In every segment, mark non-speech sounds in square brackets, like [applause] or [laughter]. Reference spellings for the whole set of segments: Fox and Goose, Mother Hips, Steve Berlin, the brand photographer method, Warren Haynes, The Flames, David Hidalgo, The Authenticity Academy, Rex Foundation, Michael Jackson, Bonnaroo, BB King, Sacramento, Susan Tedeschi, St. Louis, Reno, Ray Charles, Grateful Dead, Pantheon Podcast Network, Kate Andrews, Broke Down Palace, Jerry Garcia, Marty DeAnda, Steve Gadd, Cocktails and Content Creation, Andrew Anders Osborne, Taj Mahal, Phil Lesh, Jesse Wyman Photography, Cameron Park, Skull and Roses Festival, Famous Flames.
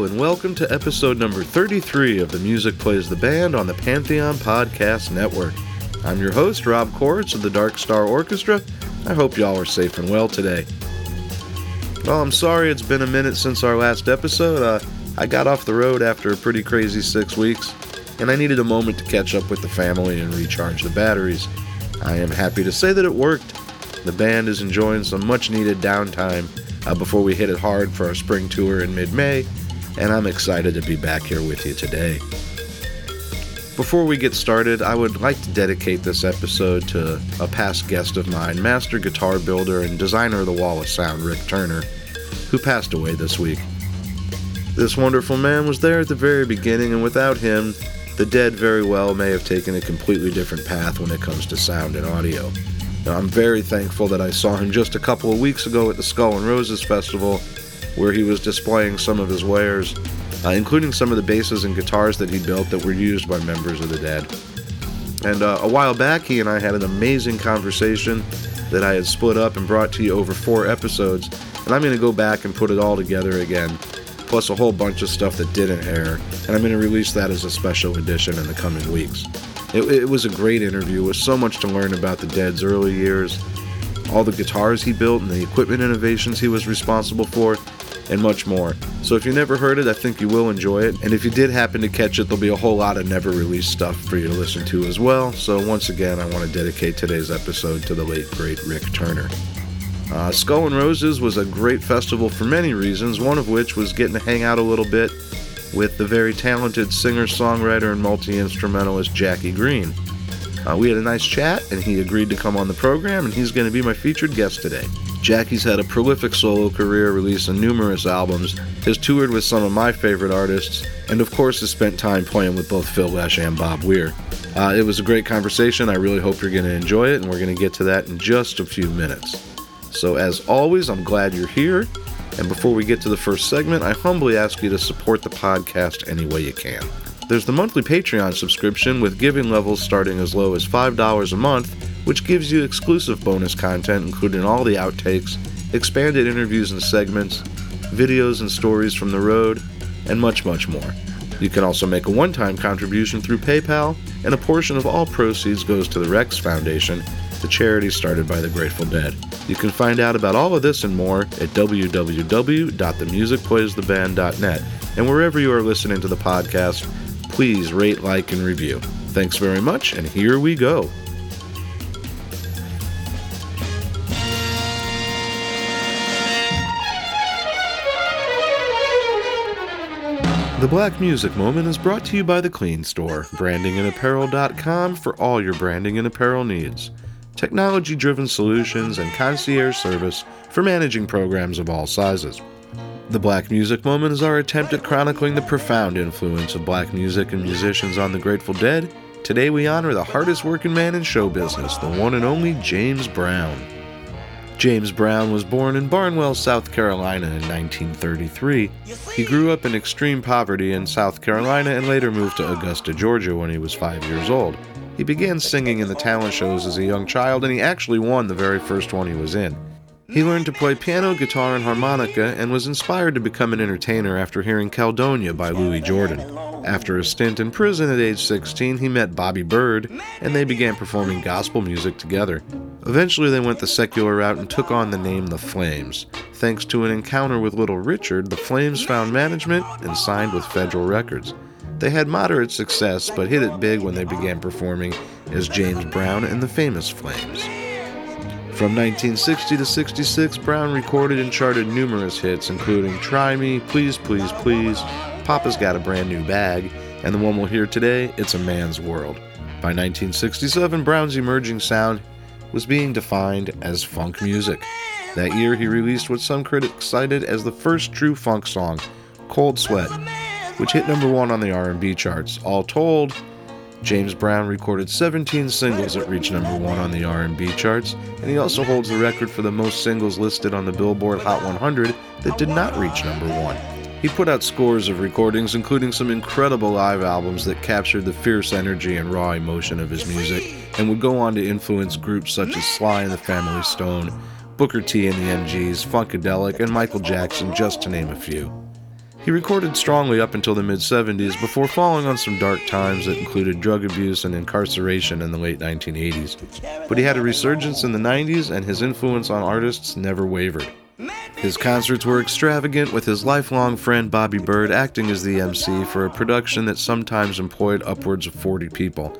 Hello and welcome to episode number 33 of The Music Plays the Band on the Pantheon Podcast Network. I'm your host, Rob Koritz of the Dark Star Orchestra. I hope y'all are safe and well today. Well, I'm sorry it's been a minute since our last episode. I got off the road after a pretty crazy 6 weeks, and I needed a moment to catch up with the family and recharge the batteries. I am happy to say that it worked. The band is enjoying some much-needed downtime before we hit it hard for our spring tour in mid-May, and I'm excited to be back here with you today. Before we get started, I would like to dedicate this episode to a past guest of mine, master guitar builder and designer of the Wall of Sound, Rick Turner, who passed away this week. This wonderful man was there at the very beginning, and without him, the Dead very well may have taken a completely different path when it comes to sound and audio. Now, I'm very thankful that I saw him just a couple of weeks ago at the Skull and Roses Festival, where he was displaying some of his wares, including some of the basses and guitars that he built that were used by members of the Dead. And a while back, he and I had an amazing conversation that I had split up and brought to you over 4 episodes, and I'm going to go back and put it all together again, plus a whole bunch of stuff that didn't air, and I'm going to release that as a special edition in the coming weeks. It was a great interview with so much to learn about the Dead's early years, all the guitars he built and the equipment innovations he was responsible for, and much more. So if you never heard it, I think you will enjoy it. And if you did happen to catch it, there'll be a whole lot of never-released stuff for you to listen to as well. So once again, I want to dedicate today's episode to the late, great Rick Turner. Skull and Roses was a great festival for many reasons, one of which was getting to hang out a little bit with the very talented singer-songwriter and multi-instrumentalist Jackie Greene. We had a nice chat, and he agreed to come on the program, and he's going to be my featured guest today. Jackie's had a prolific solo career, releasing numerous albums, has toured with some of my favorite artists, and of course has spent time playing with both Phil Lesh and Bob Weir. It was a great conversation. I really hope you're going to enjoy it, and we're going to get to that in just a few minutes. So as always, I'm glad you're here. And before we get to the first segment, I humbly ask you to support the podcast any way you can. There's the monthly Patreon subscription with giving levels starting as low as $5 a month, which gives you exclusive bonus content including all the outtakes, expanded interviews and segments, videos and stories from the road, and much, much more. You can also make a one-time contribution through PayPal, and a portion of all proceeds goes to the Rex Foundation, the charity started by the Grateful Dead. You can find out about all of this and more at www.themusicplaystheband.net. And wherever you are listening to the podcast, please rate, like, and review. Thanks very much, and here we go. The Black Music Moment is brought to you by The Clean Store, brandingandapparel.com for all your branding and apparel needs. Technology-driven solutions, and concierge service for managing programs of all sizes. The Black Music Moment is our attempt at chronicling the profound influence of black music and musicians on the Grateful Dead. Today we honor the hardest-working man in show business, the one and only James Brown. James Brown was born in Barnwell, South Carolina in 1933. He grew up in extreme poverty in South Carolina and later moved to Augusta, Georgia when he was 5 years old. He began singing in the talent shows as a young child, and he actually won the very first one he was in. He learned to play piano, guitar, and harmonica, and was inspired to become an entertainer after hearing Caledonia by Louis Jordan. After a stint in prison at age 16, he met Bobby Byrd, and they began performing gospel music together. Eventually, they went the secular route and took on the name The Flames. Thanks to an encounter with Little Richard, The Flames found management and signed with Federal Records. They had moderate success, but hit it big when they began performing as James Brown and the Famous Flames. From 1960 to 66, Brown recorded and charted numerous hits, including Try Me, Please Please Please, Papa's Got a Brand New Bag, and the one we'll hear today, It's a Man's World. By 1967, Brown's emerging sound was being defined as funk music. That year, he released what some critics cited as the first true funk song, Cold Sweat, which hit number 1 on the R&B charts. All told, James Brown recorded 17 singles that reached number 1 on the R&B charts, and he also holds the record for the most singles listed on the Billboard Hot 100 that did not reach number 1. He put out scores of recordings, including some incredible live albums that captured the fierce energy and raw emotion of his music, and would go on to influence groups such as Sly and the Family Stone, Booker T and the MGs, Funkadelic, and Michael Jackson, just to name a few. He recorded strongly up until the mid-70s before falling on some dark times that included drug abuse and incarceration in the late 1980s. But he had a resurgence in the 90s, and his influence on artists never wavered. His concerts were extravagant, with his lifelong friend Bobby Byrd acting as the MC for a production that sometimes employed upwards of 40 people.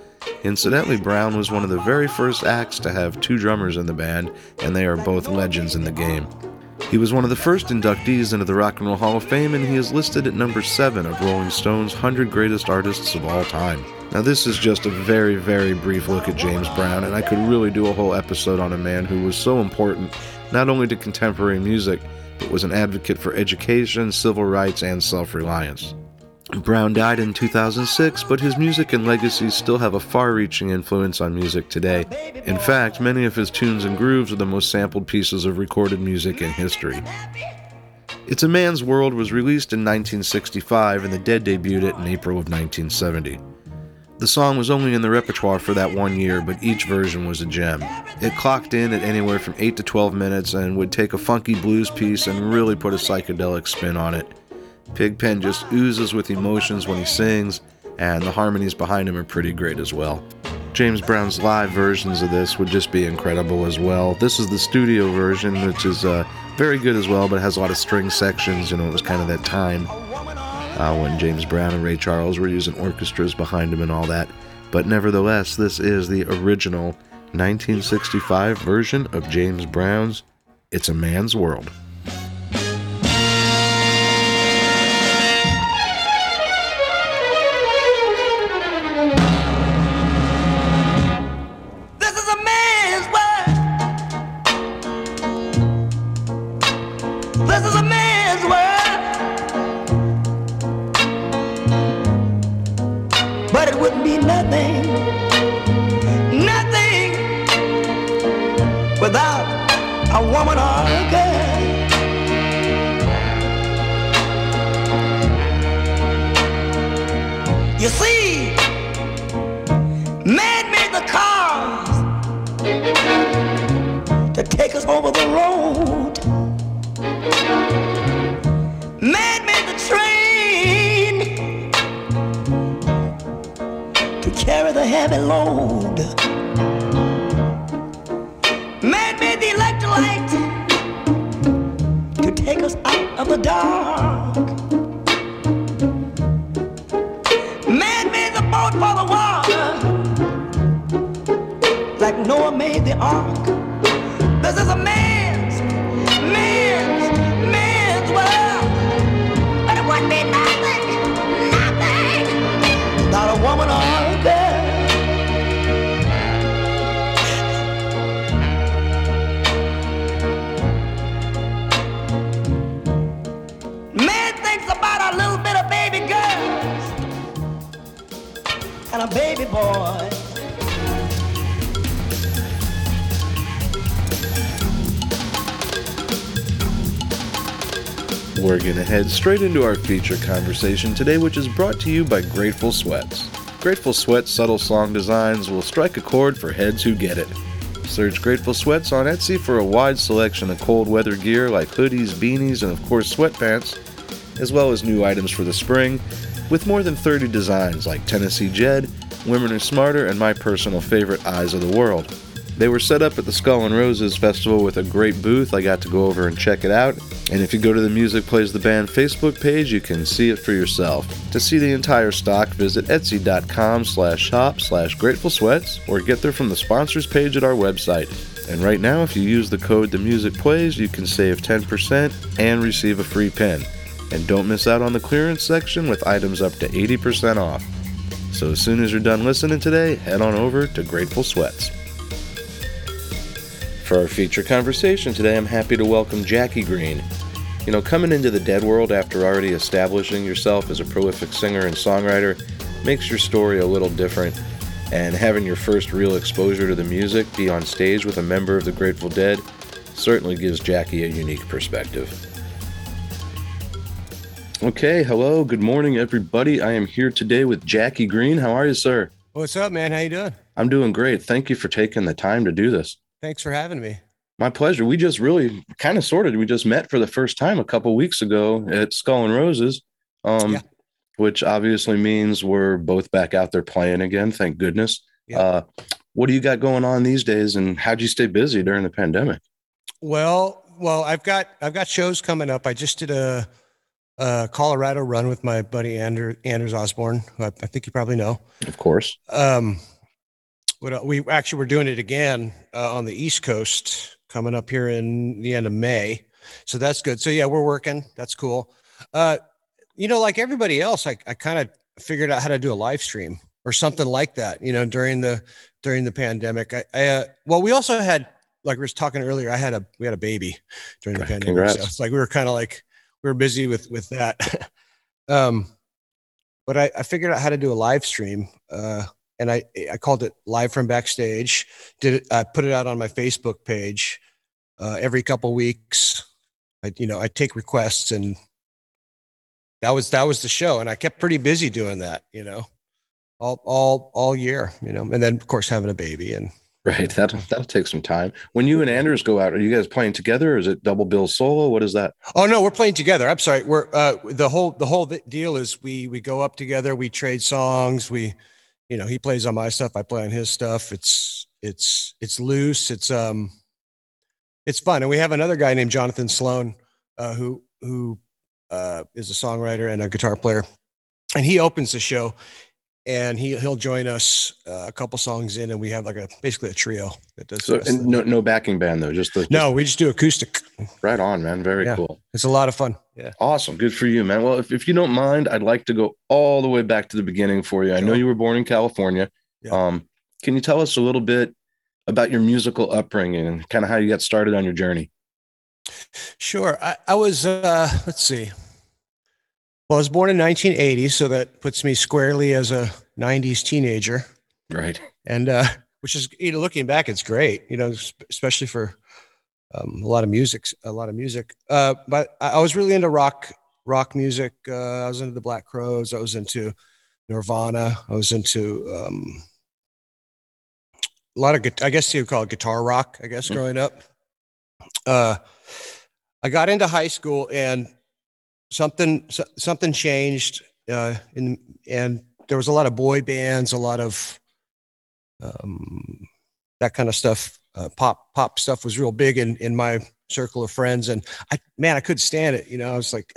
Incidentally, Brown was one of the very first acts to have two drummers in the band, and they are both legends in the game. He was one of the first inductees into the Rock and Roll Hall of Fame, and he is listed at number 7 of Rolling Stone's 100 Greatest Artists of All Time. Now, this is just a very, very brief look at James Brown, and I could really do a whole episode on a man who was so important not only to contemporary music, but was an advocate for education, civil rights, and self-reliance. Brown died in 2006, but his music and legacy still have a far-reaching influence on music today. In fact, many of his tunes and grooves are the most sampled pieces of recorded music in history. It's a Man's World was released in 1965, and the Dead debuted it in April of 1970. The song was only in the repertoire for that one year, but each version was a gem. It clocked in at anywhere from 8 to 12 minutes and would take a funky blues piece and really put a psychedelic spin on it. Pigpen just oozes with emotions when he sings, and the harmonies behind him are pretty great as well. James Brown's live versions of this would just be incredible as well. This is the studio version, which is very good as well, but it has a lot of string sections. You know, it was kind of that time when James Brown and Ray Charles were using orchestras behind him and all that. But nevertheless, this is the original 1965 version of James Brown's It's a Man's World. We're going to head straight into our feature conversation today, which is brought to you by Grateful Sweats. Grateful Sweats' subtle song designs will strike a chord for heads who get it. Search Grateful Sweats on Etsy for a wide selection of cold weather gear like hoodies, beanies, and of course sweatpants, as well as new items for the spring, with more than 30 designs like Tennessee Jed, Women Are Smarter, and my personal favorite, Eyes of the World. They were set up at the Skull and Roses Festival with a great booth. I got to go over and check it out. And if you go to the Music Plays the Band Facebook page, you can see it for yourself. To see the entire stock, visit etsy.com/shop/gratefulsweats or get there from the sponsors page at our website. And right now, if you use the code TheMusicPlays, you can save 10% and receive a free pin. And don't miss out on the clearance section with items up to 80% off. So as soon as you're done listening today, head on over to Grateful Sweats. For our feature conversation today, I'm happy to welcome Jackie Greene. You know, coming into the Dead world after already establishing yourself as a prolific singer and songwriter makes your story a little different, and having your first real exposure to the music be on stage with a member of the Grateful Dead certainly gives Jackie a unique perspective. Okay, hello, good morning, everybody. I am here today with Jackie Greene. How are you, sir? What's up, man? How you doing? I'm doing great. Thank you for taking the time to do this. Thanks for having me. My pleasure. We just met for the first time a couple weeks ago at Skull and Roses. yeah. Which obviously means we're both back out there playing again. Thank goodness. Yeah. What do you got going on these days, and how'd you stay busy during the pandemic? Well, I've got shows coming up. I just did a Colorado run with my buddy Anders Osborne, who I think you probably know. Of course. We actually were doing it again on the East Coast coming up here in the end of May. So that's good. So yeah, we're working. That's cool. Like everybody else, I kind of figured out how to do a live stream or something like that, during the pandemic. We also had, like we were talking earlier, we had a baby during the pandemic. Congrats. So it's like, we were busy with that. But I figured out how to do a live stream. And I called it Live from Backstage. I put it out on my Facebook page every couple weeks. I take requests, and that was the show. And I kept pretty busy doing that, all year, and then of course having a baby and. Right. That'll take some time. When you and Anders go out, are you guys playing together, or is it double bill solo? What is that? Oh no, we're playing together. I'm sorry. We're, the whole deal is we go up together. We trade songs. We, he plays on my stuff. I play on his stuff. It's loose. It's fun. And we have another guy named Jonathan Sloan, who is a songwriter and a guitar player, and he opens the show. And he'll join us a couple songs in, and we have like basically a trio that does. So, and no backing band though, we just do acoustic. Right on, man. Very cool. It's a lot of fun. Yeah. Awesome. Good for you, man. Well, if you don't mind, I'd like to go all the way back to the beginning for you. Sure. I know you were born in California. Yeah. Can you tell us a little bit about your musical upbringing and kind of how you got started on your journey? Sure. I was, let's see. Well, I was born in 1980, so that puts me squarely as a 90s teenager. Right. And which is, looking back, it's great, especially for a lot of music. But I was really into rock music. I was into the Black Crowes. I was into Nirvana. I was into a lot of, I guess you would call it guitar rock, I guess, growing up. I got into high school, and something changed, and there was a lot of boy bands, a lot of that kind of stuff. Pop stuff was real big in my circle of friends, and I couldn't stand it. I was like,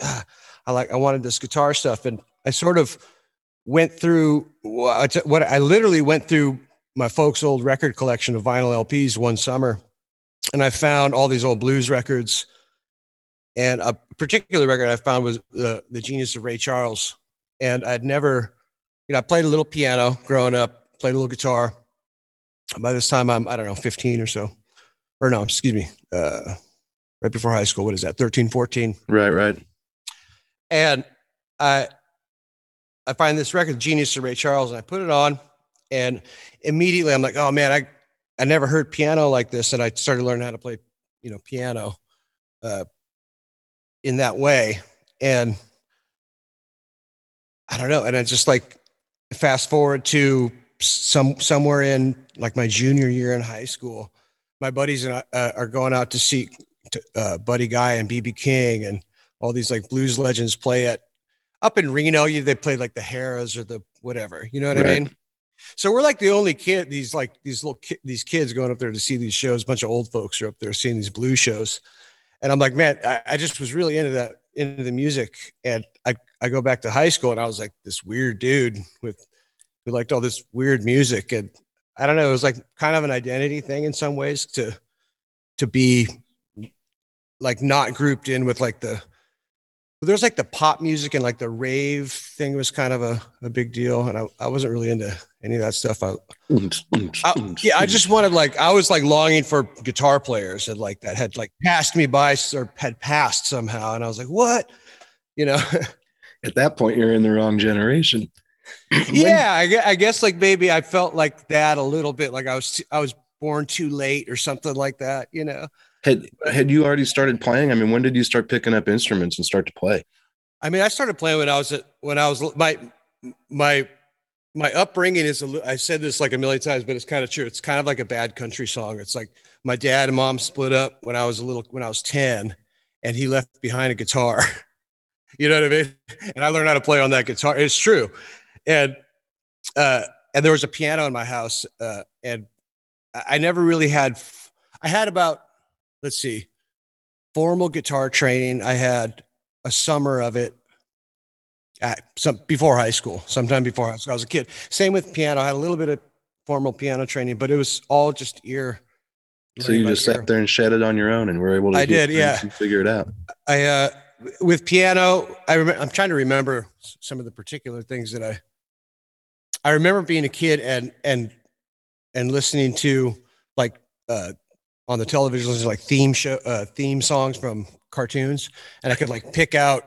I wanted this guitar stuff, and I sort of went through what I literally went through my folks' old record collection of vinyl LPs one summer, and I found all these old blues records. And a particular record I found was the Genius of Ray Charles. And I'd never, I played a little piano growing up, played a little guitar. By this time I'm, 15 or so, or no, excuse me. Right before high school. What is that? 13, 14. Right. And I find this record, Genius of Ray Charles, and I put it on, and immediately I'm like, oh man, I never heard piano like this. And I started learning how to play, piano, in that way. And I don't know. And I just like fast forward to somewhere in like my junior year in high school, my buddies and I are going out to see Buddy Guy and BB King and all these like blues legends play up in Reno. They played like the Harrah's or the whatever, I mean? So we're like the only kid, these kids going up there to see these shows. A bunch of old folks are up there seeing these blues shows. And I'm like, man, I just was really into the music. And I go back to high school, and I was like this weird dude who liked all this weird music. And I don't know, it was like kind of an identity thing in some ways to be like not grouped in with like there's like the pop music, and like the rave thing was kind of a big deal. And I wasn't really into any of that stuff. I just wanted, like, I was like longing for guitar players and like that had like passed me by or had passed somehow. And I was like, what, at that point you're in the wrong generation. Yeah. I guess like maybe I felt like that a little bit. Like I was born too late or something like that, Had you already started playing? I mean, when did you start picking up instruments and start to play? I mean, I started playing my upbringing is, I said this like a million times, but it's kind of true. It's kind of like a bad country song. It's like my dad and mom split up when I was 10, and he left behind a guitar. You know what I mean? And I learned how to play on that guitar. It's true. And there was a piano in my house. And I never really had, I had about, let's see, formal guitar training. I had a summer of it before high school, sometime before high school. I was a kid. Same with piano. I had a little bit of formal piano training, but it was all just ear. So you just sat there and shed it on your own and were able to figure it out. With piano, I'm trying to remember some of the particular things that I remember being a kid and listening to like on the television, like theme songs from cartoons, and I could like pick out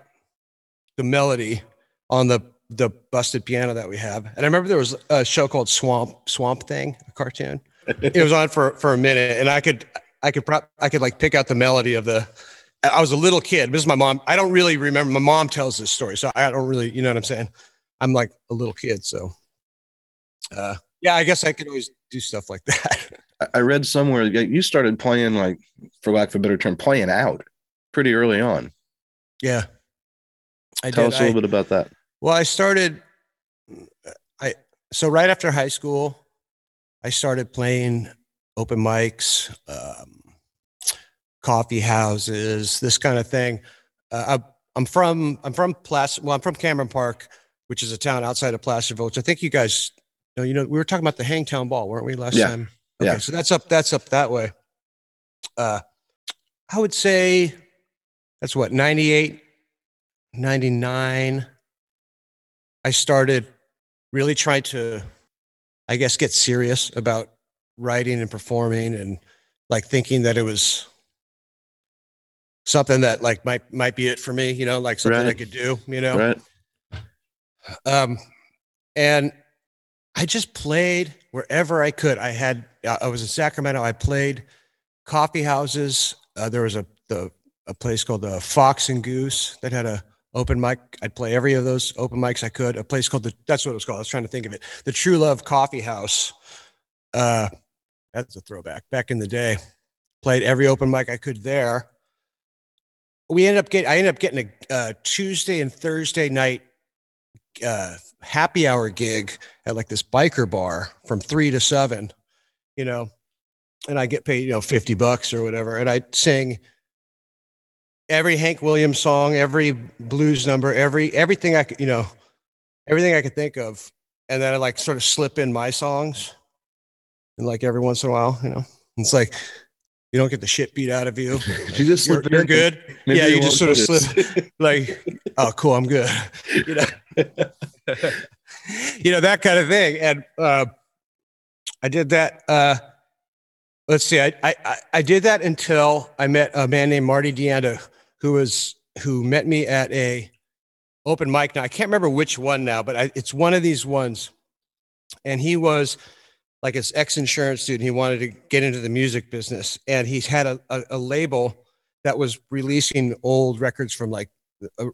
the melody on the busted piano that we have. And I remember there was a show called Swamp Thing, a cartoon. It was on for a minute, and I could like pick out the melody of the. I was a little kid. This is my mom. I don't really remember. My mom tells this story, so I don't really, you know what I'm saying? I'm like a little kid. So I guess I could always do stuff like that. I read somewhere you started playing, like, for lack of a better term, playing out pretty early on. Yeah. Tell us a little bit about that. Well, I started, right after high school, I started playing open mics, coffee houses, this kind of thing. I'm from Cameron Park, which is a town outside of Placerville, which I think you guys know. You know, we were talking about the Hangtown Ball, weren't we, last time? Okay, yeah. So that's up that way. I would say that's what, 98, 99. I started really trying to, I guess, get serious about writing and performing, and like thinking that it was something that like might be it for me, you know, like something I could do, you know? Right. And I just played wherever I could. I was in Sacramento. I played coffee houses. There was a place called the Fox and Goose that had a open mic. I'd play every of those open mics I could. A place called that's what it was called. I was trying to think of it. The True Love Coffee House. That's a throwback back in the day. Played every open mic I could there. I ended up getting a Tuesday and Thursday night happy hour gig at like this biker bar from 3 to 7, you know, and I get paid, you know, $50 or whatever. And I sing every Hank Williams song, every blues number, everything I could, you know, everything I could think of. And then I like sort of slip in my songs, and like every once in a while, you know, it's like, you don't get the shit beat out of you. You just slip you're good. Maybe you just sort of slip like, oh, cool, I'm good. You know, you know, that kind of thing. And I did that. I did that until I met a man named Marty DeAnda, who met me at a open mic. Now I can't remember which one now, but it's one of these ones. And he was like his ex-insurance dude, and he wanted to get into the music business, and he's had a label that was releasing old records from like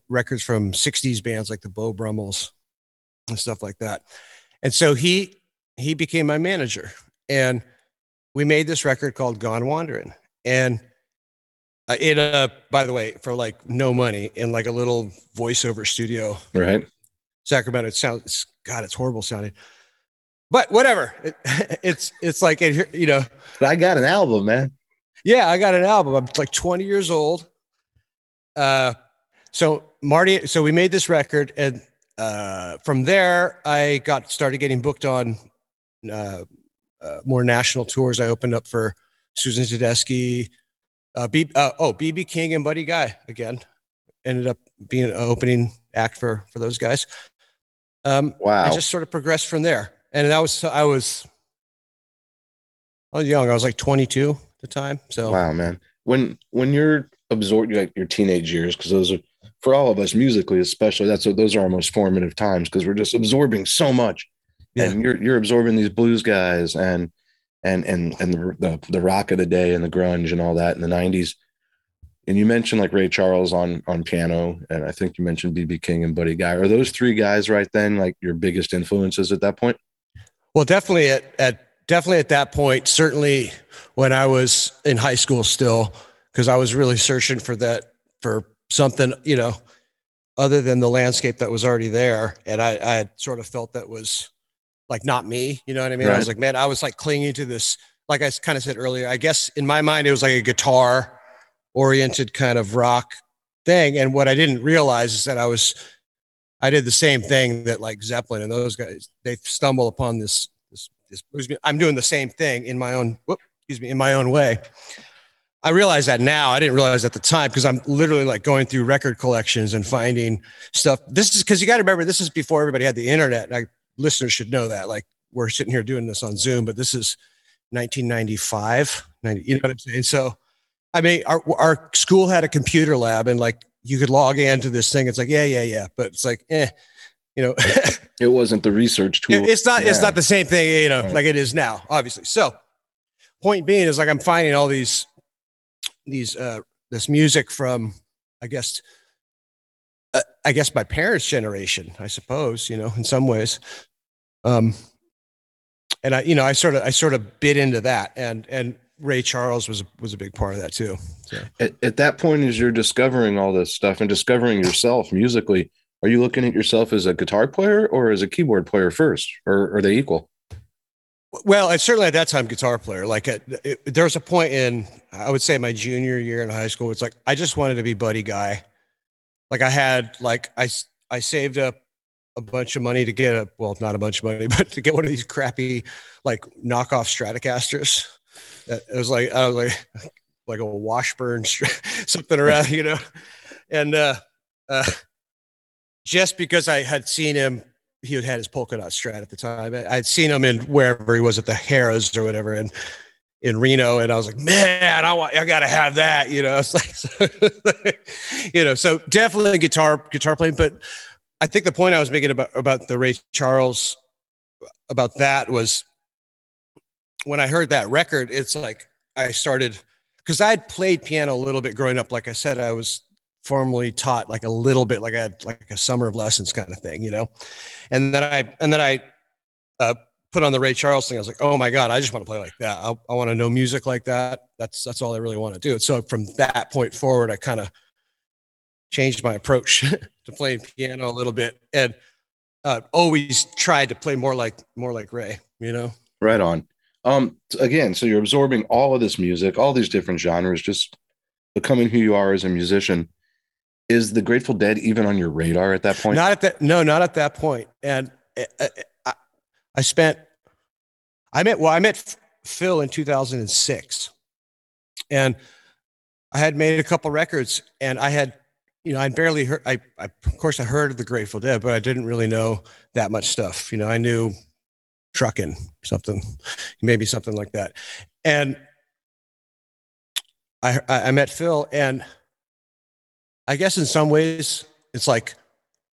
records from 60s bands like the Bo Brummels and stuff like that. And so he became my manager, and we made this record called Gone Wandering. And by the way, for like no money, in like a little voiceover studio, right? Sacramento. It sounds, God, it's horrible sounding. But whatever, it's like, you know. But I got an album, man. Yeah, I got an album. I'm like 20 years old. So we made this record, and from there, I started getting booked on more national tours. I opened up for Susan Tedeschi, BB King and Buddy Guy again. Ended up being an opening act for those guys. Wow. I just sort of progressed from there. And that was, I was young. I was like 22 at the time. So wow, man. When you're absorbed, like your teenage years, because those are, for all of us musically, especially, those are our most formative times, because we're just absorbing so much. Yeah. And you're absorbing these blues guys and the rock of the day and the grunge and all that in the '90s. And you mentioned like Ray Charles on piano, and I think you mentioned BB King and Buddy Guy. Are those three guys right then like your biggest influences at that point? Well, definitely at that point, certainly when I was in high school still, because I was really searching for something, you know, other than the landscape that was already there. And I had sort of felt that was like not me, you know what I mean? Right. I was like, man, I was like clinging to this, like I kind of said earlier, I guess in my mind, it was like a guitar oriented kind of rock thing. And what I didn't realize is that I did the same thing that like Zeppelin and those guys, they stumble upon this I'm doing the same thing in my own, in my own way. I realize that now. I didn't realize at the time because I'm literally like going through record collections and finding stuff. This is because you got to remember, this is before everybody had the internet. And listeners should know that. Like we're sitting here doing this on Zoom, but this is 1995. You know what I'm saying? So, I mean, our school had a computer lab and like you could log into this thing. It's like, yeah. But it's like, you know. It wasn't the research tool. It's not the same thing, you know, like it is now, obviously. So point being is like I'm finding all this music from, I guess my parents' generation, I suppose, you know, in some ways. And I sort of bit into that, and Ray Charles was a big part of that too. So. At that point, as you're discovering all this stuff and discovering yourself musically, are you looking at yourself as a guitar player or as a keyboard player first, or are they equal? Well, it's certainly at that time, guitar player. Like there was a point in, I would say my junior year in high school, it's like, I just wanted to be Buddy Guy. Like I had, like I saved up a bunch of money to get to get one of these crappy, like knockoff Stratocasters. It was like, I was like a Washburn, something around, you know? And just because I had seen him, he had his polka dot Strat at the time. I'd seen him in wherever he was at the Harrah's or whatever, and in Reno. And I was like, man, I gotta have that, you know. It's like, you know, so definitely guitar playing. But I think the point I was making about the Ray Charles about that was when I heard that record, it's like I started, because I'd played piano a little bit growing up. Like I said, I was formally taught like a little bit, like I had like a summer of lessons kind of thing, you know? And then I put on the Ray Charles thing. I was like, oh my God, I just want to play like that. I want to know music like that. That's all I really want to do. And so from that point forward, I kind of changed my approach to playing piano a little bit, and always tried to play more like Ray, you know? Right on. Again, so you're absorbing all of this music, all these different genres, just becoming who you are as a musician. Is the Grateful Dead even on your radar at that point? Not at that point. And I met Phil in 2006, and I had made a couple records, and I had, you know, I barely heard, I of course I heard of the Grateful Dead, but I didn't really know that much stuff. You know, I knew Truckin', maybe something like that. And I met Phil, and I guess in some ways it's like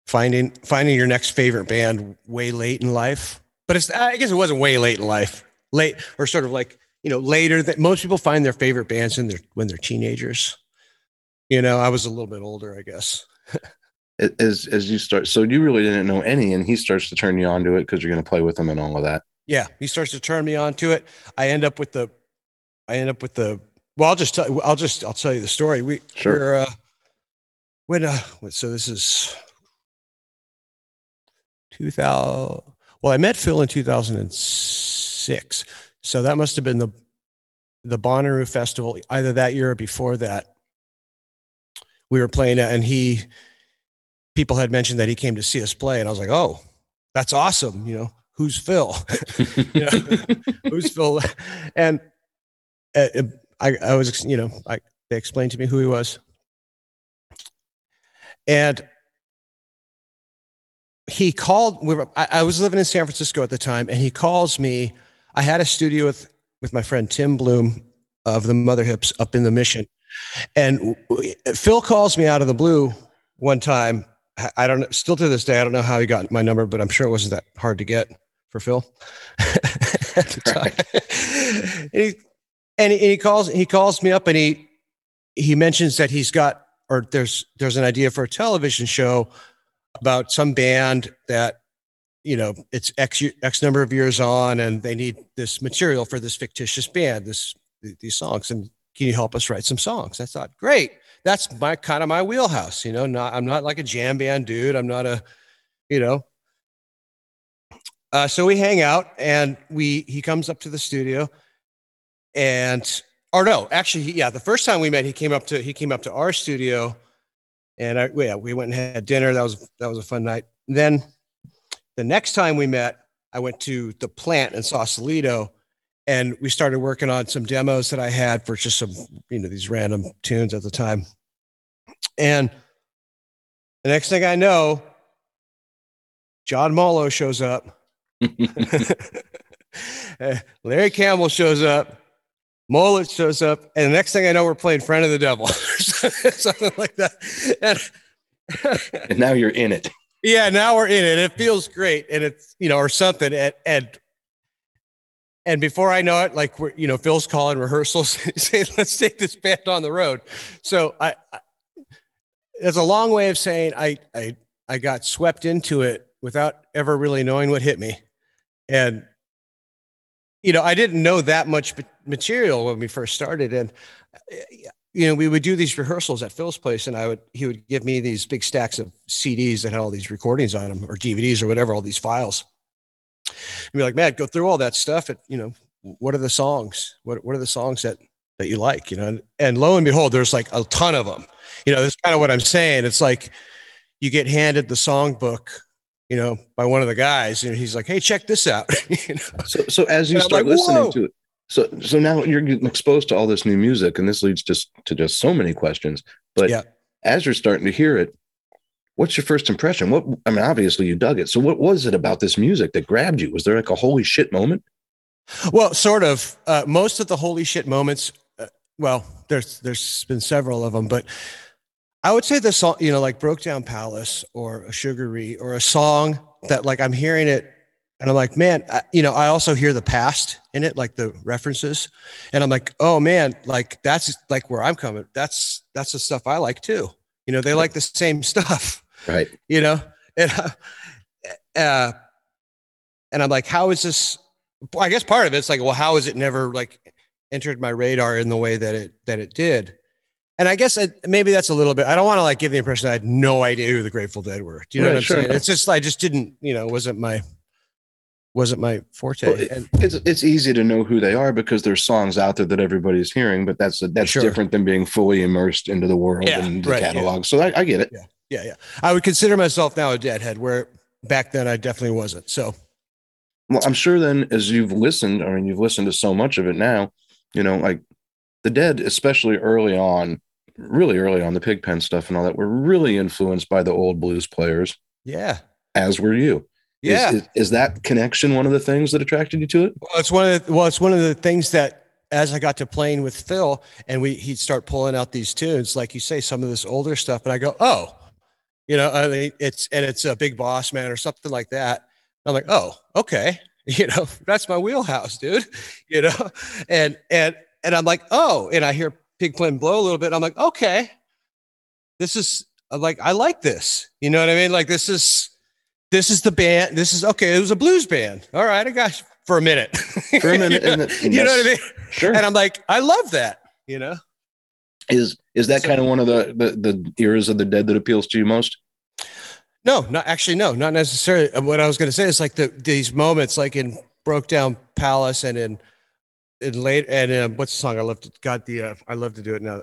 finding your next favorite band way late in life. But I guess it wasn't way late in life, late or sort of like, you know, later that most people find their favorite bands when they're teenagers. You know, I was a little bit older, I guess. as you start, so you really didn't know any, and he starts to turn you on to it because you're going to play with him and all of that. Yeah, he starts to turn me on to it. Well, I'll tell you the story. So this is 2000. Well, I met Phil in 2006. So that must've been the Bonnaroo Festival, either that year or before that. We were playing, and people had mentioned that he came to see us play. And I was like, oh, that's awesome. You know, who's Phil? You know, who's Phil? And I was, you know, they explained to me who he was, and he called. I was living in San Francisco at the time, and he calls me. I had a studio with my friend Tim Bloom of the Mother Hips up in the Mission, and Phil calls me out of the blue one time. I don't know. Still to this day, I don't know how he got my number, but I'm sure it wasn't that hard to get for Phil at the time. And he calls me up, and he mentions that he's got, or there's an idea for a television show about some band that, you know, it's X number of years on, and they need this material for this fictitious band, these songs, and can you help us write some songs? I thought, great. that's my kind of my wheelhouse, you know. I'm not like a jam band dude. I'm not a, you know. So we hang out, and he comes up to the studio, and the first time we met, he came up to our studio, and we went and had dinner. That was a fun night. And then the next time we met, I went to the plant in Sausalito, and we started working on some demos that I had for just some, you know, these random tunes at the time. And the next thing I know, John Mollo shows up. Larry Campbell shows up. Mollet shows up. And the next thing I know, we're playing Friend of the Devil. Something like that. And now you're in it. Yeah, now we're in it. It feels great. And it's, you know, or something. And before I know it, like, you know, Phil's calling rehearsals saying, let's take this band on the road. So I that's a long way of saying I got swept into it without ever really knowing what hit me. And, you know, I didn't know that much material when we first started. And, you know, we would do these rehearsals at Phil's place, and he would give me these big stacks of CDs that had all these recordings on them, or DVDs or whatever, all these files. And be like, man, go through all that stuff. And, you know, what are the songs? What are the songs that you like? You know, and lo and behold, there's like a ton of them. You know, that's kind of what I'm saying. It's like you get handed the song book, you know, by one of the guys, and he's like, hey, check this out. You know? So as you start listening to it, so now you're getting exposed to all this new music, and this leads to just so many questions. But as you're starting to hear it, what's your first impression? Obviously you dug it. So what was it about this music that grabbed you? Was there like a holy shit moment? Well, sort of. Most of the holy shit moments, there's been several of them, but I would say the song, you know, like Broke Down Palace or a Sugaree, or a song that like I'm hearing it and I'm like, man, I also hear the past in it, like the references. And I'm like, oh man, like that's like where I'm coming. That's the stuff I like too. You know, they like the same stuff, right? You know, and I'm like, how is this? I guess part of it's like, well, how is it never like entered my radar in the way that it did? And I guess maybe that's a little bit. I don't want to like give the impression I had no idea who the Grateful Dead were. Do you know what I'm saying? It's just I just didn't. You know, wasn't my forte. Well, it's easy to know who they are because there's songs out there that everybody's hearing, but that's different than being fully immersed into the world and the catalog. Yeah. So I get it. Yeah. I would consider myself now a deadhead, where back then I definitely wasn't. So, well, I'm sure then as you've listened, I mean, you've listened to so much of it now. You know, like the Dead, especially early on, really early on, the Pigpen stuff and all that, were really influenced by the old blues players. Yeah, as were you. Yeah, is that connection one of the things that attracted you to it? Well, it's one of the things that as I got to playing with Phil, and he'd start pulling out these tunes, like you say, some of this older stuff, and I go, oh, you know, I mean, it's a Big Boss Man or something like that. I'm like, oh, okay, you know, that's my wheelhouse, dude, you know, and I'm like, oh, and I hear Pigpen Blow a little bit, and I'm like, okay, this is like I like this, you know what I mean? Like this is the band. This is okay. It was a blues band. All right. I got you for a minute. You know what I mean? Sure. And I'm like, I love that, you know. Is that kind of one of the eras of the Dead that appeals to you most? No, not necessarily. What I was going to say is like these moments, like in Broke Down Palace and in late, and what's the song I love to I love to do it now.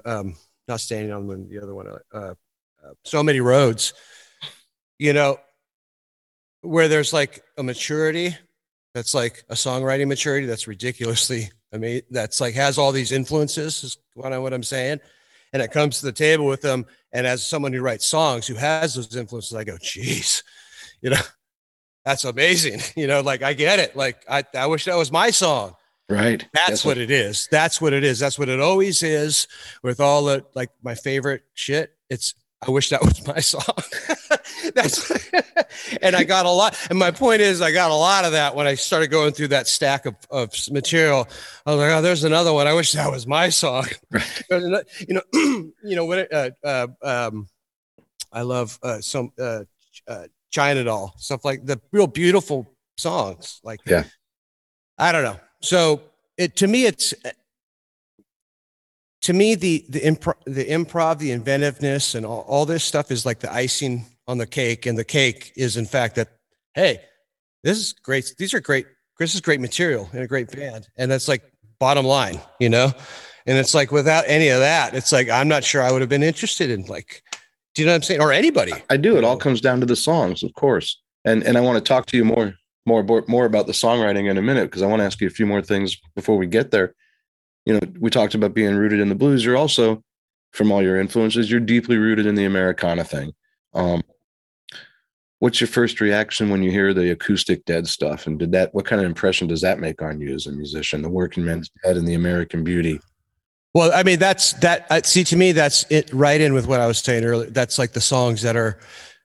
Not Standing on the Moon, the other one, So Many Roads, you know, where there's like a maturity that's like a songwriting maturity that's ridiculously, I mean, that's like has all these influences is what I'm saying. And it comes to the table with them. And as someone who writes songs who has those influences, I go, geez, you know, that's amazing. You know, like I get it. Like I wish that was my song. Right. That's what it is. That's what it is. That's what it always is with all the like my favorite shit. It's I wish that was my song. That's, and I got a lot. And my point is, I got a lot of that when I started going through that stack of material. I was like, oh, there's another one. I wish that was my song. Right. Another, you know, when it, I love some China Doll stuff, like the real beautiful songs. Like, yeah, I don't know. So to me, it's to me, the improv, the inventiveness, and all this stuff is like the icing on the cake. And the cake is, in fact, that, hey, this is great. These are great. This is great material and a great band. And that's like bottom line, you know? And it's like, without any of that, it's like, I'm not sure I would have been interested in, like, do you know what I'm saying? Or anybody. I do. It all comes down to the songs, of course. And I want to talk to you more about the songwriting in a minute, because I want to ask you a few more things before we get there. You know, we talked about being rooted in the blues. You're also, from all your influences, you're deeply rooted in the Americana thing. What's your first reaction when you hear the acoustic Dead stuff? And what kind of impression does that make on you as a musician, the Working Man's Dead and the American Beauty? Well, I mean, see, to me, that's it, right in with what I was saying earlier. That's like the songs that are,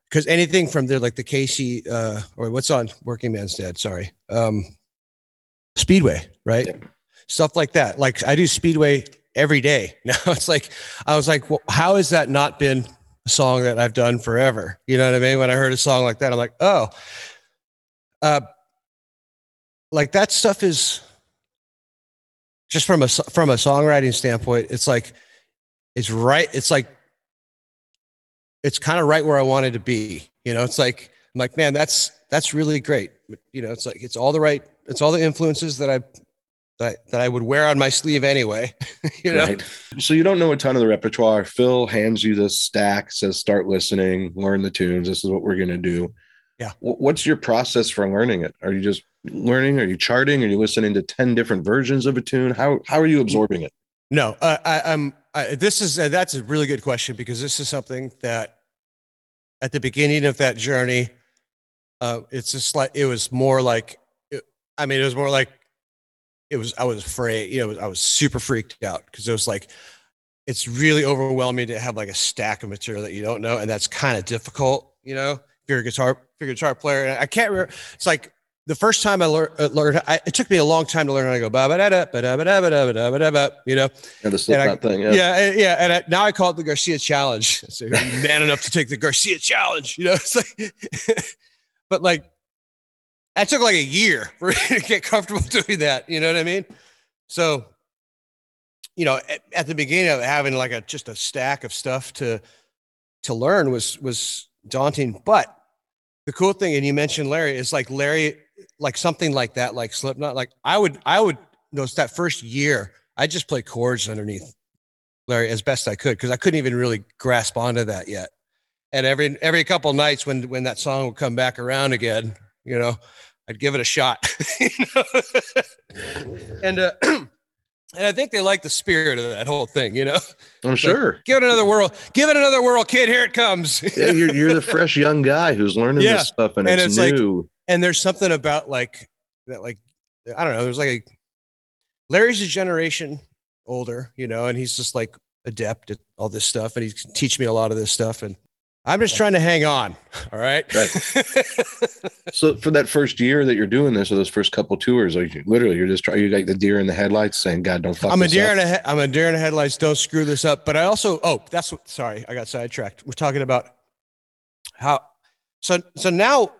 because anything from there, like the Casey, or what's on Working Man's Dead, sorry. Speedway, right? Yeah. Stuff like that. Like, I do Speedway every day. Now it's like, I was like, well, how has that not been a song that I've done forever? You know what I mean? When I heard a song like that, I'm like, oh, like that stuff is just from a songwriting standpoint. It's like, it's right. It's like, it's kind of right where I wanted to be. You know, it's like, I'm like, man, that's really great. You know, it's like, it's all the influences that I would wear on my sleeve anyway, you know? Right. So you don't know a ton of the repertoire. Phil hands you this stack, says, start listening, learn the tunes. This is what we're going to do. Yeah. What's your process for learning it? Are you just learning? Are you charting? Are you listening to 10 different versions of a tune? How are you absorbing it? No, that's a really good question, because this is something that at the beginning of that journey, I was afraid, you know, I was super freaked out, because it was like, it's really overwhelming to have like a stack of material that you don't know. And that's kind of difficult, you know, if you're a guitar player. And I can't remember. It's like the first time I learned, it took me a long time to learn how to go, ba-ba-da-da, you know, and the slip knot thing. Yeah. Yeah. And now I call it the Garcia Challenge. So you're man enough to take the Garcia Challenge, you know, it's like, but like, that took like a year for me to get comfortable doing that. You know what I mean? So, you know, at the beginning of having like just a stack of stuff to learn was daunting. But the cool thing, and you mentioned Larry, is like Larry, like something like that, like Slipknot. Like I would notice that first year, I just play chords underneath Larry as best I could, because I couldn't even really grasp onto that yet. And every couple of nights when that song would come back around again, you know, I'd give it a shot. You know? [laughs] and I think they like the spirit of that whole thing, you know. I'm sure. Like, give it another whirl, kid. Here it comes. Yeah, you're the fresh young guy who's learning this stuff, and it's new. Like, and there's something about like that, like I don't know. There's like Larry's a generation older, you know, and he's just like adept at all this stuff, and he can teach me a lot of this stuff, and I'm just trying to hang on. All right. Right. So for that first year that you're doing this, or those first couple tours, like you're just trying, you like the deer in the headlights saying, God, don't fuck this up. I'm a deer in the headlights. Don't screw this up. But I also, sorry, I got sidetracked. We're talking about how, so now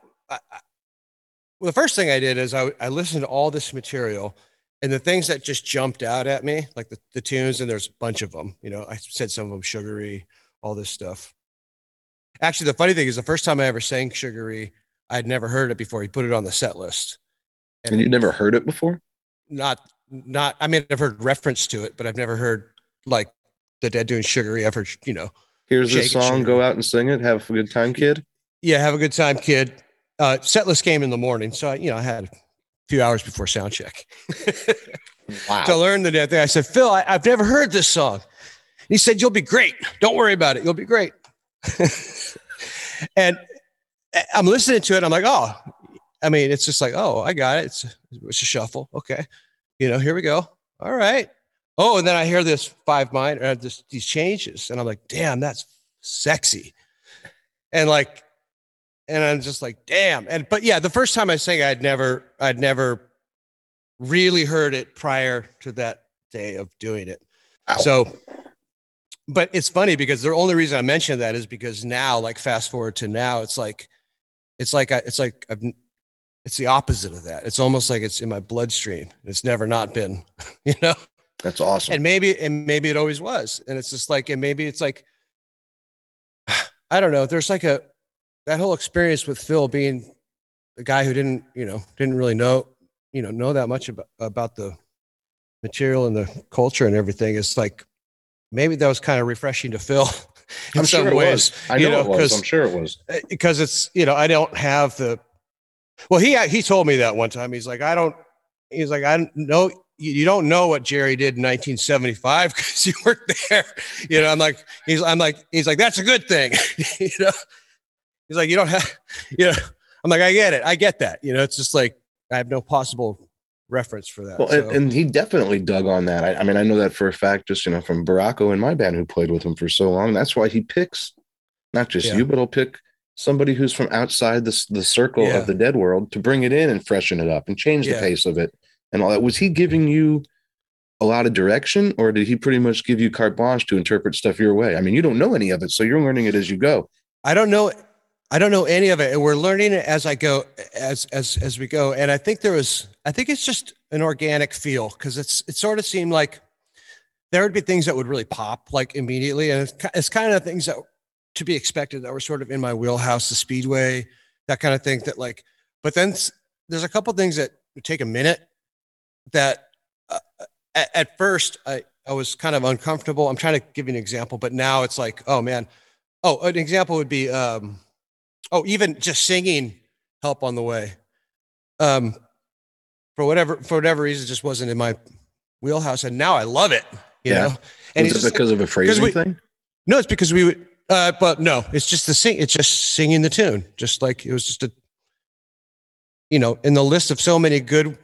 the first thing I did is I listened to all this material, and the things that just jumped out at me, like the tunes, and there's a bunch of them, you know, I said some of them, Sugaree, all this stuff. Actually, the funny thing is the first time I ever sang Sugaree, I'd never heard it before. He put it on the set list. And you'd never heard it before? Not, I mean, I've heard reference to it, but I've never heard like the Dead doing Sugaree. I've heard, you know, here's a song, go out and sing it. Have a good time, kid. Yeah. Have a good time, kid. Set list came in the morning. So I had a few hours before sound check to learn the Dead thing. I said, Phil, I've never heard this song. And he said, you'll be great. Don't worry about it. You'll be great. And I'm listening to it. I'm like, oh, I mean, it's just like, oh, I got it. It's a shuffle. Okay. You know, here we go. All right. Oh, and then I hear this five minor, these changes. And I'm like, damn, that's sexy. And like, and I'm just like, damn. And, but yeah, the first time I sang, I'd never really heard it prior to that day of doing it. Ow. So, but it's funny, because the only reason I mentioned that is because now, like fast forward to now, it's the opposite of that. It's almost like it's in my bloodstream. It's never not been, you know? That's awesome. And maybe it always was. And it's just like, and maybe it's like, I don't know. There's like that whole experience with Phil being the guy who didn't really know that much about the material and the culture and everything. It's like, maybe that was kind of refreshing to Phil in some ways. I'm sure it was, because it's, I don't have the, well, he told me that one time. He's like, I know you don't know what Jerry did in 1975 because you weren't there. He's like, that's a good thing. He's like, you don't have, I'm like, I get that. It's just like, I have no possible reference for that. Well, so. And he definitely dug on that. I know that for a fact, just, from Baracco and my band who played with him for so long. That's why he picks not just you, but he'll pick somebody who's from outside the circle of the Dead world to bring it in and freshen it up and change the pace of it and all that. Was he giving you a lot of direction, or did he pretty much give you carte blanche to interpret stuff your way? I mean, you don't know any of it, so you're learning it as you go. I don't know any of it, and we're learning it as I go, as we go. And I think it's just an organic feel, because it sort of seemed like there would be things that would really pop like immediately, and it's kind of things that to be expected that were sort of in my wheelhouse, the speedway, that kind of thing. That like, but then there's a couple things that take a minute. That at first I was kind of uncomfortable. I'm trying to give you an example, but now it's like, oh man. Oh, an example would be, even just singing Help on the Way. For whatever reason, it just wasn't in my wheelhouse, and now I love it. You know, and is it because of a phrasing thing? No, it's because we would. But no, it's just it's just singing the tune. Just like it was just a, in the list of so many good ones,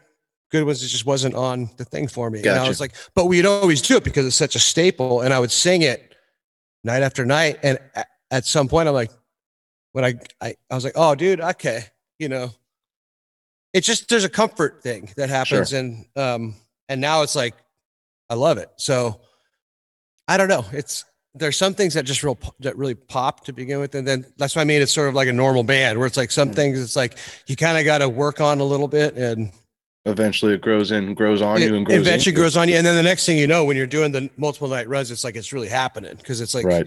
it just wasn't on the thing for me. Gotcha. And I was like, but we'd always do it because it's such a staple, and I would sing it night after night. And at some point, I'm like, when I was like, oh dude, okay. It's just, there's a comfort thing that happens. Sure. And now it's like, I love it. So I don't know. There's some things that just really pop to begin with. And then that's what I mean. It's sort of like a normal band where it's like some things it's like you kind of got to work on a little bit, and eventually it grows on you. And then the next thing you know, when you're doing the multiple night runs, it's like, it's really happening. Cause it's like, right.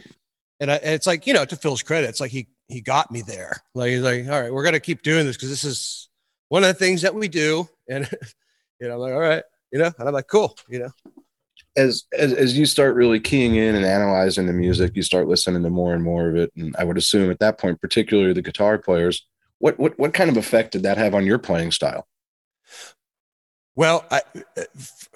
And it's like, to Phil's credit, it's like, he got me there. Like, he's like, all right, we're going to keep doing this. Cause this is one of the things that we do. And, I'm like, all right, and I'm like, cool, As you start really keying in and analyzing the music, you start listening to more and more of it. And I would assume at that point, particularly the guitar players, what kind of effect did that have on your playing style? Well,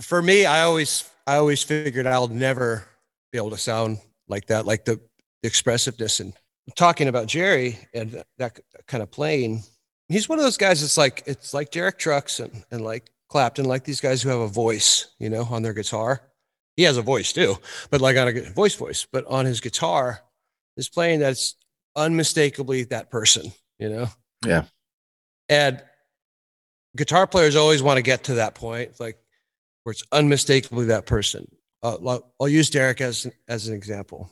for me, I always figured I'll never be able to sound like that, like the expressiveness. And talking about Jerry and that kind of playing, he's one of those guys. It's like Derek Trucks and like Clapton, like these guys who have a voice, on their guitar. He has a voice too, but like on a voice, but on his guitar is playing. That's unmistakably that person, Yeah. And guitar players always want to get to that point, like where it's unmistakably that person. I'll use Derek as an example.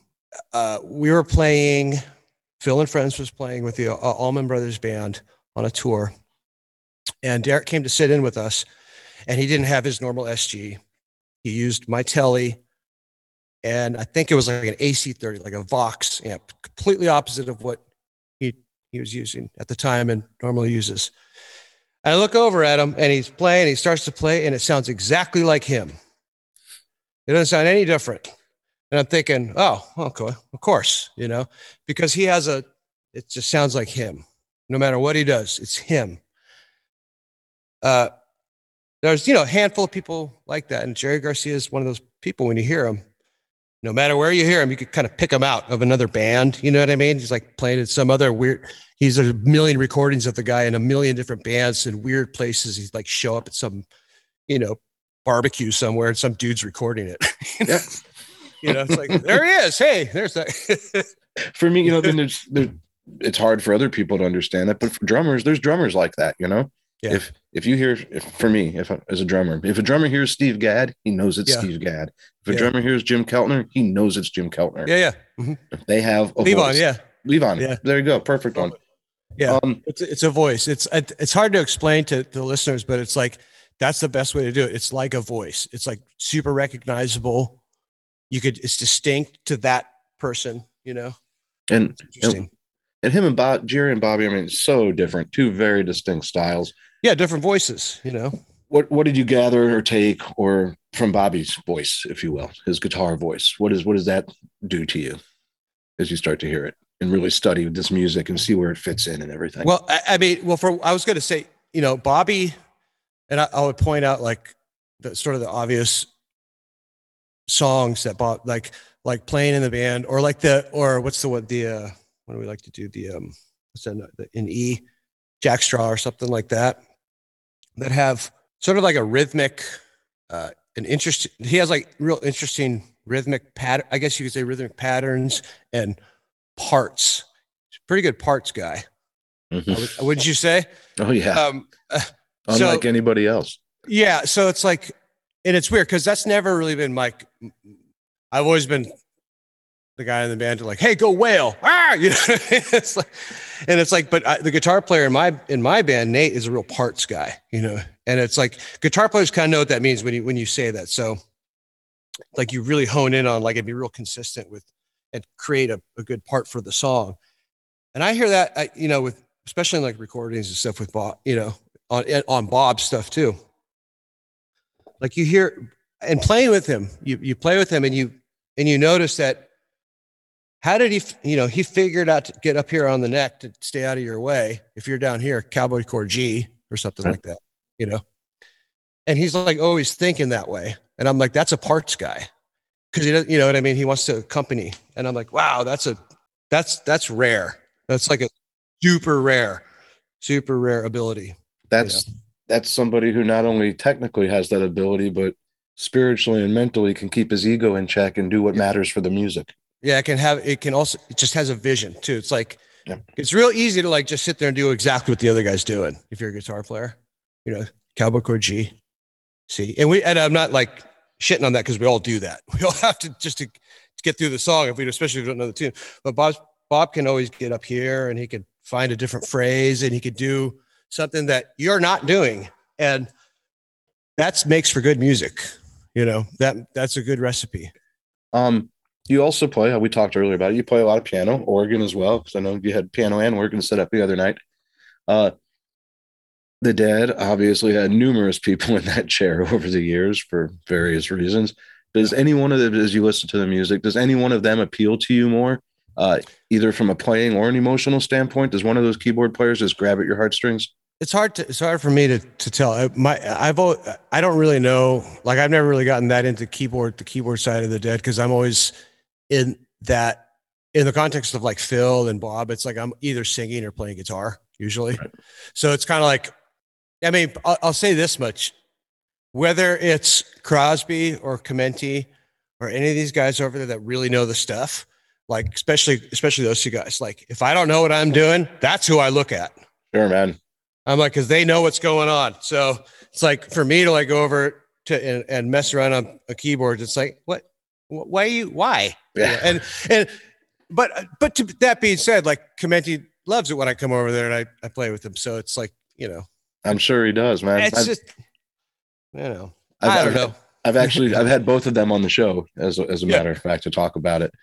We were playing, Phil and Friends was playing with the Allman Brothers Band on a tour, and Derek came to sit in with us, and he didn't have his normal SG. He used my Tele, and I think it was like an AC30, like a Vox amp, completely opposite of what he was using at the time and normally uses. And I look over at him, and he's playing, he starts to play, and it sounds exactly like him. It doesn't sound any different. And I'm thinking, oh, okay, of course, because he has it just sounds like him. No matter what he does, it's him. There's, a handful of people like that. And Jerry Garcia is one of those people. When you hear him, no matter where you hear him, you could kind of pick him out of another band. You know what I mean? He's like playing in some other weird, he's a million recordings of the guy in a million different bands in weird places. He's like show up at some, barbecue somewhere and some dude's recording it. Yeah. It's like, there he is. Hey, there's that. For me, then there's, it's hard for other people to understand that, but for drummers, there's drummers like that, Yeah. If you hear, as a drummer, if a drummer hears Steve Gadd, he knows it's Steve Gadd. If a drummer hears Jim Keltner, he knows it's Jim Keltner. Yeah, yeah. Mm-hmm. They have a Levon, voice. Yeah. Levon, yeah. There you go. Perfect one. Yeah, it's a voice. It's hard to explain to the listeners, but it's like That's the best way to do it. It's like a voice. It's like super recognizable. It's distinct to that person, you know? And him and Jerry and Bobby, I mean, so different, two very distinct styles. Yeah. Different voices, you know? What did you gather or take or from Bobby's voice, if you will, his guitar voice? What does that do to you as you start to hear it and really study this music and see where it fits in and everything? Well, I was going to say, you know, Bobby, and I would point out like the sort of the obvious songs that Bob, like playing in the band or like what's the one, what do we like to do? What's that in E, Jack Straw or something like that, that have sort of like a rhythmic, he has like real interesting rhythmic pattern, I guess you could say rhythmic patterns and parts. He's a pretty good parts guy. Mm-hmm. Wouldn't you say? Oh yeah. Unlike anybody else. Yeah. So it's like, and it's weird because that's never really been my, I've always been the guy in the band to like, hey, go wail. Ah, you know what I mean? It's like, and it's like, but the guitar player in my band, Nate, is a real parts guy, you know? And it's like guitar players kind of know what that means when you say that. So like you really hone in on like, it'd be real consistent with and create a good part for the song. And I hear that, you know, with, especially in like recordings and stuff with Bob, you know, on Bob's stuff too. Like you hear and playing with him, you play with him and you notice that how did he, you know, he figured out to get up here on the neck to stay out of your way. If you're down here, cowboy chord G or something like that, you know? And he's like always thinking that way. And I'm like, that's a parts guy. Cause he doesn't, you know what I mean? He wants to accompany. And I'm like, wow, that's rare. That's like a super rare ability. That's somebody who not only technically has that ability, but spiritually and mentally can keep his ego in check and do what matters for the music. Yeah, it just has a vision too. It's like, It's real easy to like just sit there and do exactly what the other guy's doing. If you're a guitar player, you know, cowboy chord G, C. And I'm not like shitting on that because we all do that. We all have to just to get through the song, especially if we don't know the tune. But Bob can always get up here and he could find a different phrase and he could do something that you're not doing. And that makes for good music. You know, that's a good recipe. You also play, we talked earlier about it, you play a lot of piano, organ as well, because I know you had piano and organ set up the other night. The Dead obviously had numerous people in that chair over the years for various reasons. Does any one of them, as you listen to the music, does any one of them appeal to you more, either from a playing or an emotional standpoint? Does one of those keyboard players just grab at your heartstrings? It's hard for me to tell. I don't really know. Like I've never really gotten that into the keyboard side of the Dead because I'm always in the context of like Phil and Bob. It's like I'm either singing or playing guitar usually. Right. So it's kind of like, I mean, I'll say this much: whether it's Crosby or Clementi or any of these guys over there that really know the stuff, like especially those two guys. Like if I don't know what I'm doing, that's who I look at. Sure, man. I'm like, because they know what's going on. So it's like for me to like go over to and mess around on a keyboard. It's like, what? Why? Yeah. But to that being said, like Clementi loves it when I come over there and I play with him. So it's like, you know, I'm sure he does, man. It's just, you know, I don't know. I've had both of them on the show as a matter of fact to talk about it.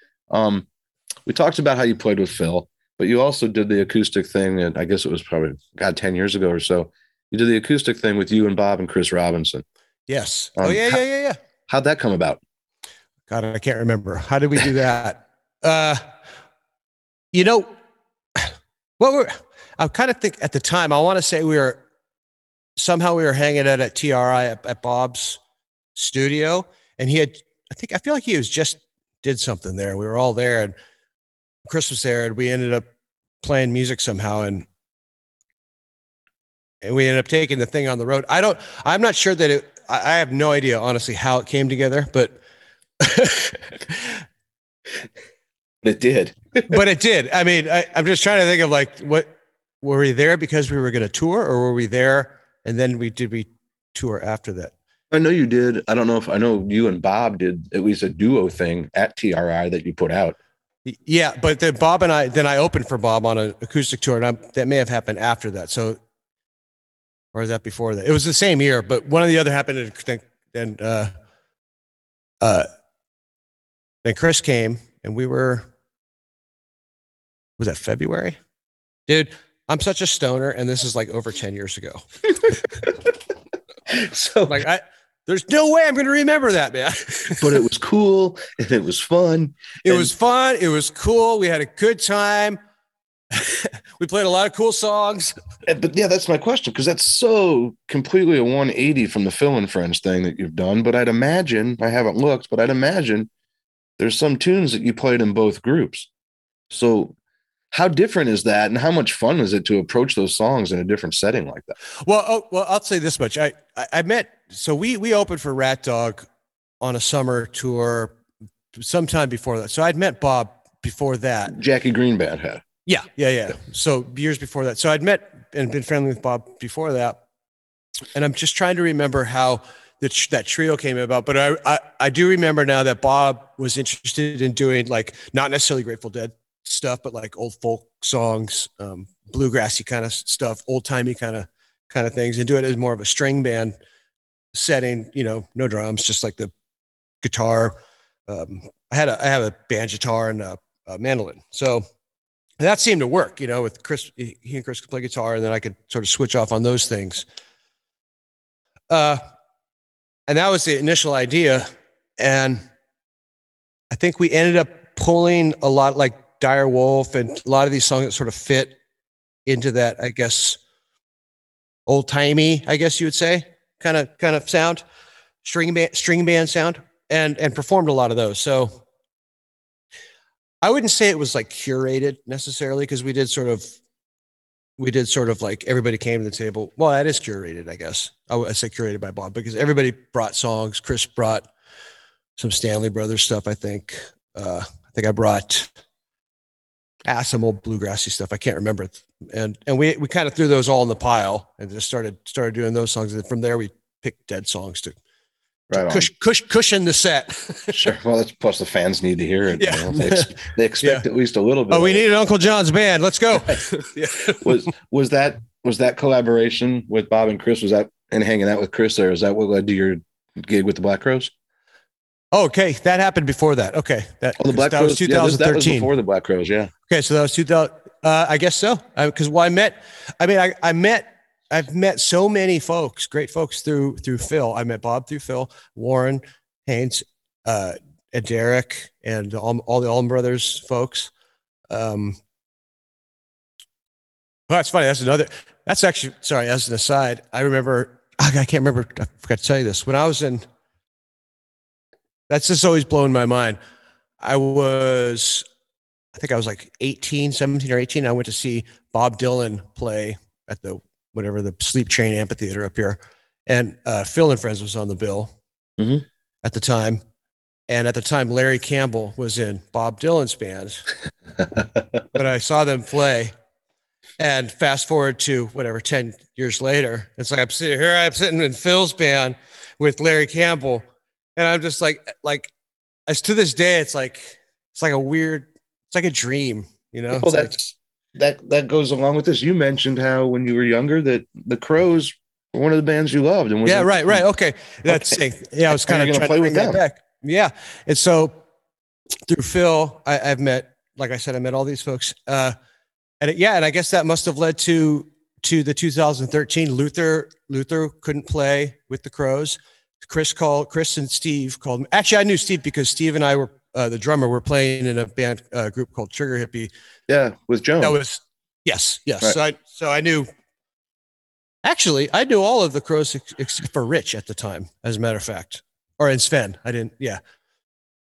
We talked about how you played with Phil, but you also did the acoustic thing. And I guess it was probably 10 years ago or so. You did the acoustic thing with you and Bob and Chris Robinson. Yes. Yeah. How'd that come about? God, I can't remember. How did we do that? You know, I kind of think at the time, I want to say we were hanging out at TRI at Bob's studio. And I feel like he was just did something there. We were all there and Chris was there and we ended up playing music somehow. And we ended up taking the thing on the road. I'm not sure that I have no idea honestly how it came together, but it did. I mean, I'm just trying to think of like, what were we there because we were going to tour, or were we there and then we tour after that? I know you did. I don't know if I know you and Bob did at least a duo thing at TRI that you put out. Yeah, but then Bob and I opened for Bob on an acoustic tour, and that may have happened after that. So Or was that before that? It was the same year, but one or the other happened. Then Chris came, and we were, was that February? Dude, I'm such a stoner, and this is like over 10 years ago. So like, there's no way I'm going to remember that, man. But it was cool, and it was fun. It was cool. We had a good time. We played a lot of cool songs. But yeah, that's my question, because that's so completely a 180 from the Phil and Friends thing that you've done. But I'd imagine, I haven't looked, but I'd imagine there's some tunes that you played in both groups. So how different is that, and how much fun is it to approach those songs in a different setting like that? Well, I'll say this much. We opened for Rat Dog on a summer tour sometime before that. So I'd met Bob before that. Jackie Greene Band had. Yeah. So years before that. So I'd met and been friendly with Bob before that. And I'm just trying to remember how that trio came about. But I do remember now that Bob was interested in doing, like, not necessarily Grateful Dead stuff, but like old folk songs, bluegrassy kind of stuff, old timey kind of things, and do it as more of a string band setting, you know, no drums, just like the guitar. I have a band guitar and a mandolin. So that seemed to work, you know, with Chris. He and Chris could play guitar, and then I could sort of switch off on those things. And that was the initial idea. And I think we ended up pulling a lot like Dire Wolf and a lot of these songs that sort of fit into that, I guess, old timey, I guess you would say, kind of sound, string band sound, and performed a lot of those. So I wouldn't say it was like curated necessarily, because we did sort of like everybody came to the table. Well, that is curated, I guess. I say curated by Bob, because everybody brought songs. Chris brought some Stanley Brothers stuff, I think. I brought some old bluegrassy stuff. I can't remember. And we kind of threw those all in the pile and just started doing those songs. And from there, we picked Dead songs to cushion the set. Sure. Well, that's, plus the fans need to hear it. Yeah. You know? They expect at least a little bit. Oh, we needed Uncle John's band. Let's go. Yeah. Was that collaboration with Bob and Chris? Was that, and hanging out with Chris there, is that what led to your gig with the Black Crowes? Oh, okay. That happened before that. Okay. That was 2013. Yeah, that was before the Black Crowes. Yeah. Okay. So that was 2000. I guess so. I've met so many folks, great folks through Phil. I met Bob through Phil, Warren, Haynes, and Derek, and all the Allman Brothers folks. Well, that's funny. As an aside, I remember, I can't remember. I forgot to tell you this. When I was in, that's just always blown my mind. I think I was like 17 or 18. I went to see Bob Dylan play at the, whatever, the Sleep Train Amphitheater up here. And Phil and Friends was on the bill at the time. And at the time, Larry Campbell was in Bob Dylan's band. But I saw them play. And fast forward to, whatever, 10 years later, it's like I'm sitting in Phil's band with Larry Campbell. And I'm just like, as to this day, it's like a weird, it's like a dream, you know? Well, that goes along with this. You mentioned how when you were younger that the Crowes were one of the bands you loved. And yeah, right. Okay. Yeah, I was kind of trying to bring that back. Yeah. And so through Phil, I met all these folks. And I guess that must have led to the 2013. Luther couldn't play with the Crowes. Chris and Steve called me. Actually, I knew Steve because Steve and I were, the drummer, were playing in a band group called Sugar Hippie. Yeah, with Joan. That was, yes. Right. So I knew. Actually, I knew all of the Crowes except for Rich at the time, as a matter of fact, or and Sven. I didn't. Yeah,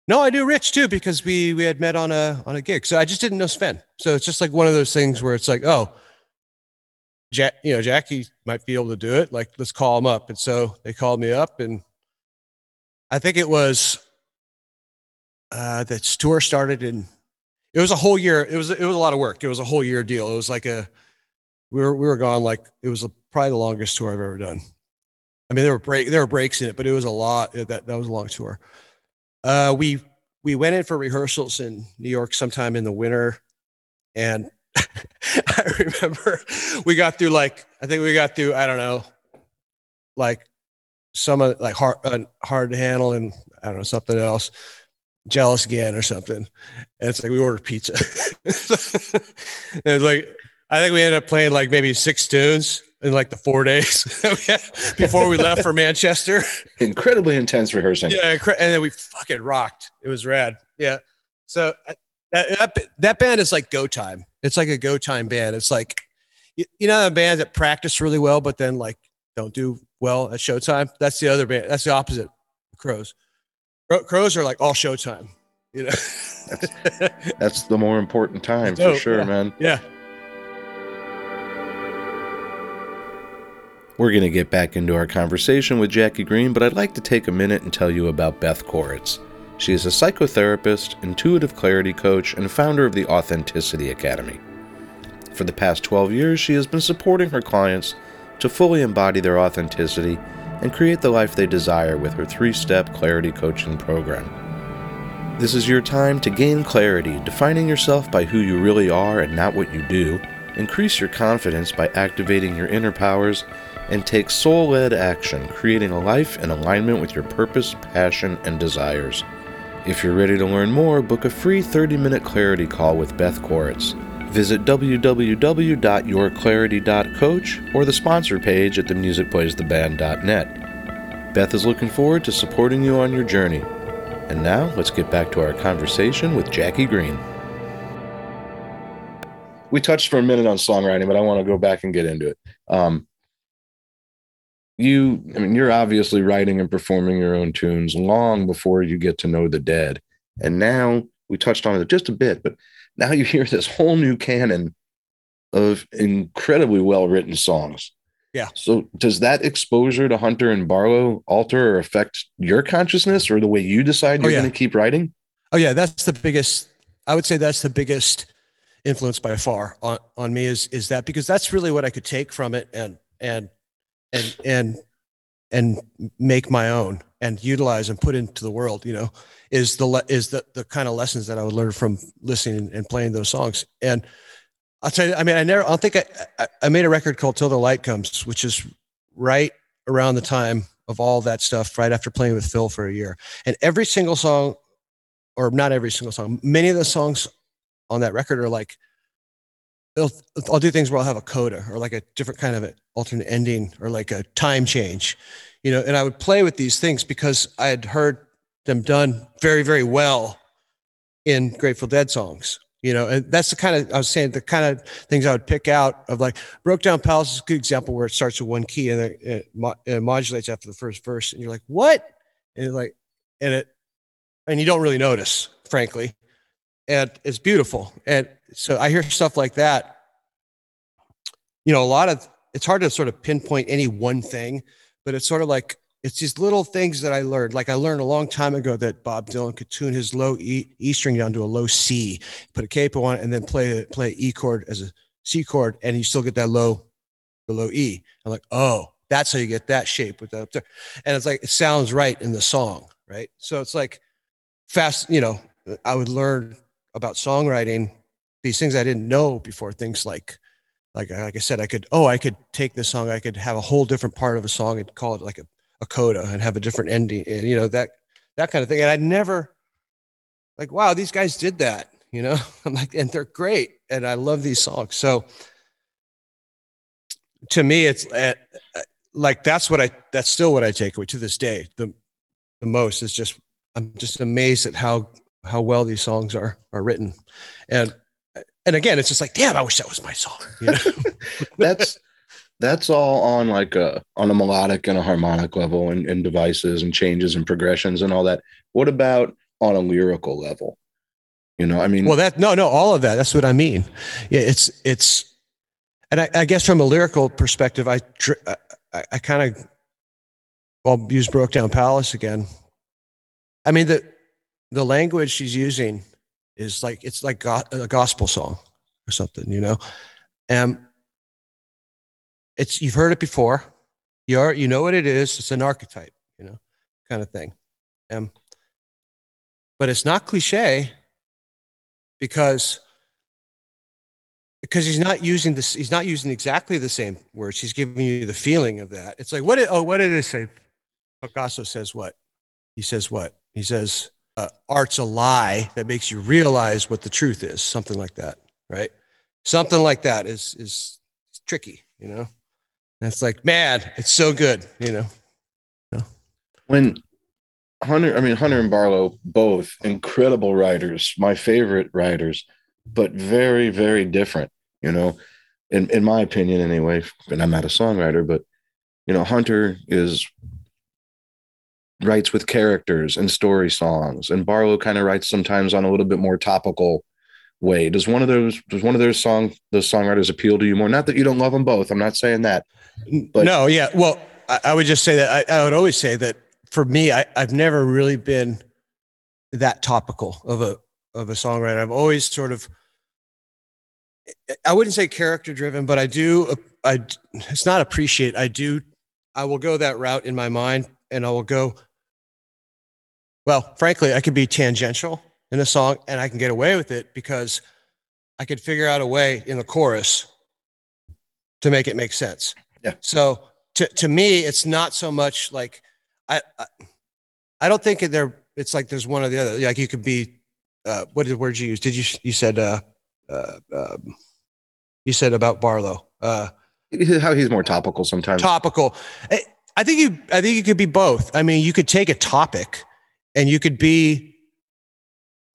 no, I knew Rich too because we had met on a gig. So I just didn't know Sven. So it's just like one of those things where it's like, oh, Jackie might be able to do it. Like, let's call him up. And so they called me up, and I think it was. That tour started in, it was a whole year. It was a lot of work. It was a whole year deal. It was like we were gone. Like, it was probably the longest tour I've ever done. I mean, there were breaks in it, but it was a lot. That was a long tour. We went in for rehearsals in New York sometime in the winter. And I remember we got through, I don't know, like some of like hard to handle and I don't know, something else, Jealous Again or something. And it's like, we ordered pizza. And it's like, I think we ended up playing like maybe 6 tunes in like the 4 days before we left for Manchester. Incredibly intense rehearsing. Yeah. And then we fucking rocked. It was rad. Yeah. So that band is like go time. It's like a go time band. It's like, you know, the bands that practice really well, but then like don't do well at showtime. That's the other band. That's the opposite. Crowes. Crowes are like all showtime, you know. that's the more important time for sure, yeah. Man. Yeah. We're going to get back into our conversation with Jackie Greene, but I'd like to take a minute and tell you about Beth Koritz. She is a psychotherapist, intuitive clarity coach, and founder of the Authenticity Academy. For the past 12 years, she has been supporting her clients to fully embody their authenticity and create the life they desire with her 3-step clarity coaching program. This is your time to gain clarity, defining yourself by who you really are and not what you do, increase your confidence by activating your inner powers, and take soul-led action, creating a life in alignment with your purpose, passion, and desires. If you're ready to learn more, book a free 30-minute clarity call with Beth Koritz. Visit www.yourclarity.coach or the sponsor page at themusicplaystheband.net. Beth is looking forward to supporting you on your journey. And now, let's get back to our conversation with Jackie Greene. We touched for a minute on songwriting, but I want to go back and get into it. You're obviously writing and performing your own tunes long before you get to know the Dead. And now, we touched on it just a bit, but now you hear this whole new canon of incredibly well-written songs. Yeah. So does that exposure to Hunter and Barlow alter or affect your consciousness or the way you decide you're going to keep writing? Oh, yeah. That's the biggest, I would say that's the biggest influence by far on me is that, because that's really what I could take from it and make my own and utilize and put into the world, you know, is the kind of lessons that I would learn from listening and playing those songs. And I'll tell you, I mean, I made a record called Till the Light Comes, which is right around the time of all that stuff, right after playing with Phil for a year. And every single song, or not every single song, many of the songs on that record are like, I'll do things where I'll have a coda or like a different kind of an alternate ending or like a time change, you know, and I would play with these things because I had heard them done very, very well in Grateful Dead songs, you know, and that's the kind of, I was saying the kind of things I would pick out of like Broke Down Palace is a good example where it starts with one key and it modulates after the first verse. And you're like, what? And like, and you don't really notice, frankly. And it's beautiful. And so I hear stuff like that, you know, it's hard to sort of pinpoint any one thing, but it's sort of like, it's these little things that I learned. Like I learned a long time ago that Bob Dylan could tune his low E string down to a low C, put a capo on it, and then play E chord as a C chord. And you still get that the low E. I'm like, oh, that's how you get that shape with that up there. And it's like, it sounds right in the song. Right. So it's like fast, you know, I would learn about songwriting, these things I didn't know before, things like I said, I could take this song, I could have a whole different part of a song and call it like a coda and have a different ending, and you know, that kind of thing. And I never, like, wow, these guys did that, you know. I'm like, and they're great, and I love these songs. So to me, it's like that's still what I take away to this day. The most is just, I'm just amazed at how well these songs are written. And again, it's just like, damn, I wish that was my song. You know? that's all on like on a melodic and a harmonic level and devices and changes and progressions and all that. What about on a lyrical level? You know, I mean, well, all of that. That's what I mean. Yeah. It's, and I guess from a lyrical perspective, I kind of, I'll use Broke Down Palace again. I mean, the language she's using is like, it's like a gospel song or something, you know? And you've heard it before. You know what it is. It's an archetype, you know, kind of thing. But it's not cliche because because he's not using exactly the same words. He's giving you the feeling of that. It's like, what did it say? Picasso says what? He says what? He says, art's a lie that makes you realize what the truth is. Something like that, right? Something like that is tricky, you know? And it's like, man, it's so good, you know? Yeah. When Hunter and Barlow, both incredible writers, my favorite writers, but very, very different, you know, in my opinion anyway, and I'm not a songwriter, but, you know, Hunter writes with characters and story songs, and Barlow kind of writes sometimes on a little bit more topical way. Does one of those songwriters appeal to you more? Not that you don't love them both. I'm not saying that. But no, yeah. Well, I would just say that I would always say that for me, I've never really been that topical of a songwriter. I've always sort of, I wouldn't say character driven, but I will go that route in my mind, and I will go, well, frankly, I could be tangential in a song and I can get away with it because I could figure out a way in the chorus to make it make sense. Yeah. So to me, it's not so much like, I don't think it's like there's one or the other. Like you could be, what words you use? You said about Barlow, how he's more topical sometimes. Topical. I think you could be both. I mean, you could take a topic and you could be,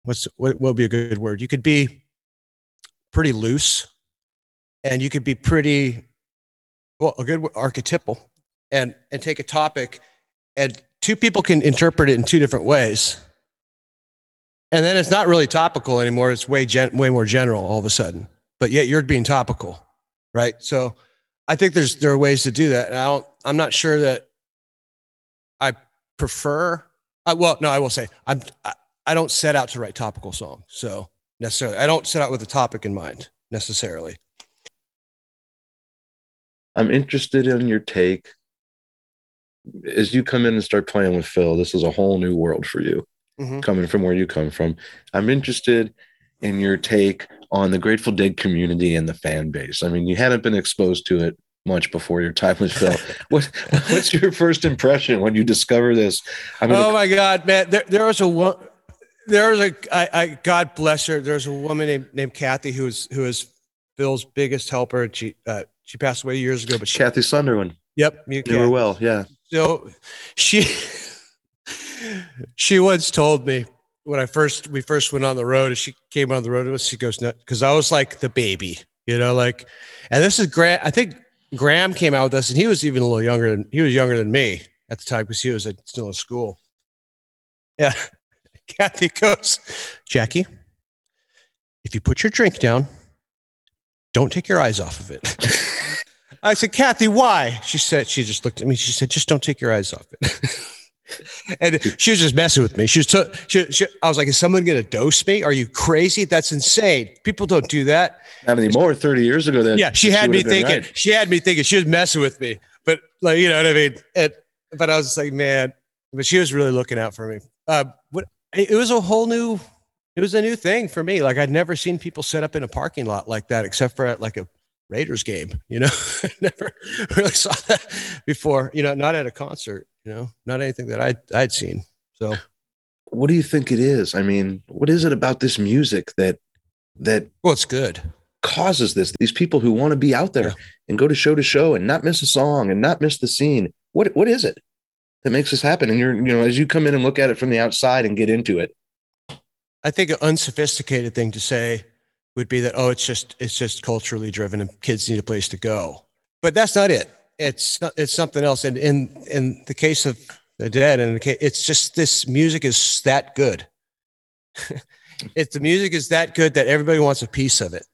what would be a good word? You could be pretty loose, and you could be pretty, well, a good archetypal, and take a topic, and two people can interpret it in two different ways. And then it's not really topical anymore. It's way more general all of a sudden, but yet you're being topical, right? So I think there are ways to do that. And I'm not sure that I prefer. I will say I don't set out to write topical songs. So necessarily, I don't set out with a topic in mind necessarily. I'm interested in your take as you come in and start playing with Phil. This is a whole new world for you, mm-hmm. coming from where you come from. I'm interested in your take on the Grateful Dead community and the fan base. I mean, you hadn't been exposed to it much before your time with Phil. What's your first impression when you discover this? Oh my God, man! God bless her. There's a woman named Kathy who is Phil's biggest helper. She passed away years ago, but Kathy Sunderland. Yep, you knew her well. Yeah. So she once told me, when we first went on the road, and she came on the road with us, she goes, no, because I was like the baby, you know, like, and this is Graham. I think Graham came out with us, and he was even a little younger than me at the time, because he was still in school. Yeah, Kathy goes, Jackie, if you put your drink down, don't take your eyes off of it. I said, Kathy, why? She said, she just looked at me. She said, just don't take your eyes off it. And she was just messing with me. I was like, is someone going to dose me? Are you crazy? That's insane. People don't do that. Not anymore. 30 years ago. Yeah. She had me thinking she was messing with me, but like, you know what I mean? But I was just like, man, but she was really looking out for me. It was a new thing for me. Like I'd never seen people set up in a parking lot like that, except for at like a Raiders game, you know. I never really saw that before, you know, not at a concert, you know, not anything that I'd seen. So what do you think it is? I mean, what is it about this music that well, it's good, causes this, these people who want to be out there, yeah. and go to show and not miss a song and not miss the scene? What is it that makes this happen? And you know, as you come in and look at it from the outside and get into it. I think an unsophisticated thing to say would be that, oh, it's just culturally driven and kids need a place to go. But that's not it. It's something else. And in the case of the Dead, it's just, this music is that good. The music is that good that everybody wants a piece of it,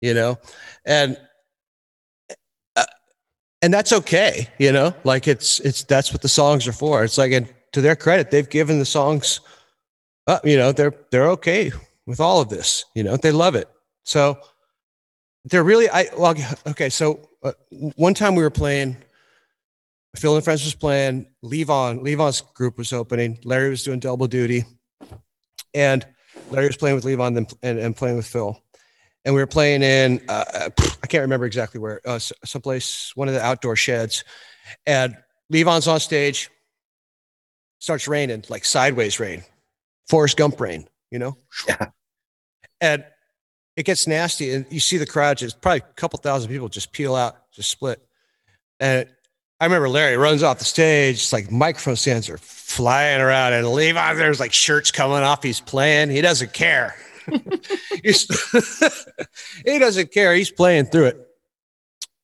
you know? And that's okay. You know, like that's what the songs are for. It's like, and to their credit, they've given the songs up, you know, they're okay with all of this, you know, they love it. So they're really, one time we were playing, Phil and Friends was playing, Levon's group was opening, Larry was doing double duty, and Larry was playing with Levon and playing with Phil. and we were playing in, I can't remember exactly where, someplace, one of the outdoor sheds, and Levon's on stage, starts raining, like sideways rain, Forrest Gump rain, you know? Yeah. And it gets nasty, and you see the crowd just, probably a couple thousand people just peel out, just split. And I remember Larry runs off the stage, it's like microphone stands are flying around, and Levon, there's like shirts coming off, he's playing, he doesn't care. He doesn't care, he's playing through it.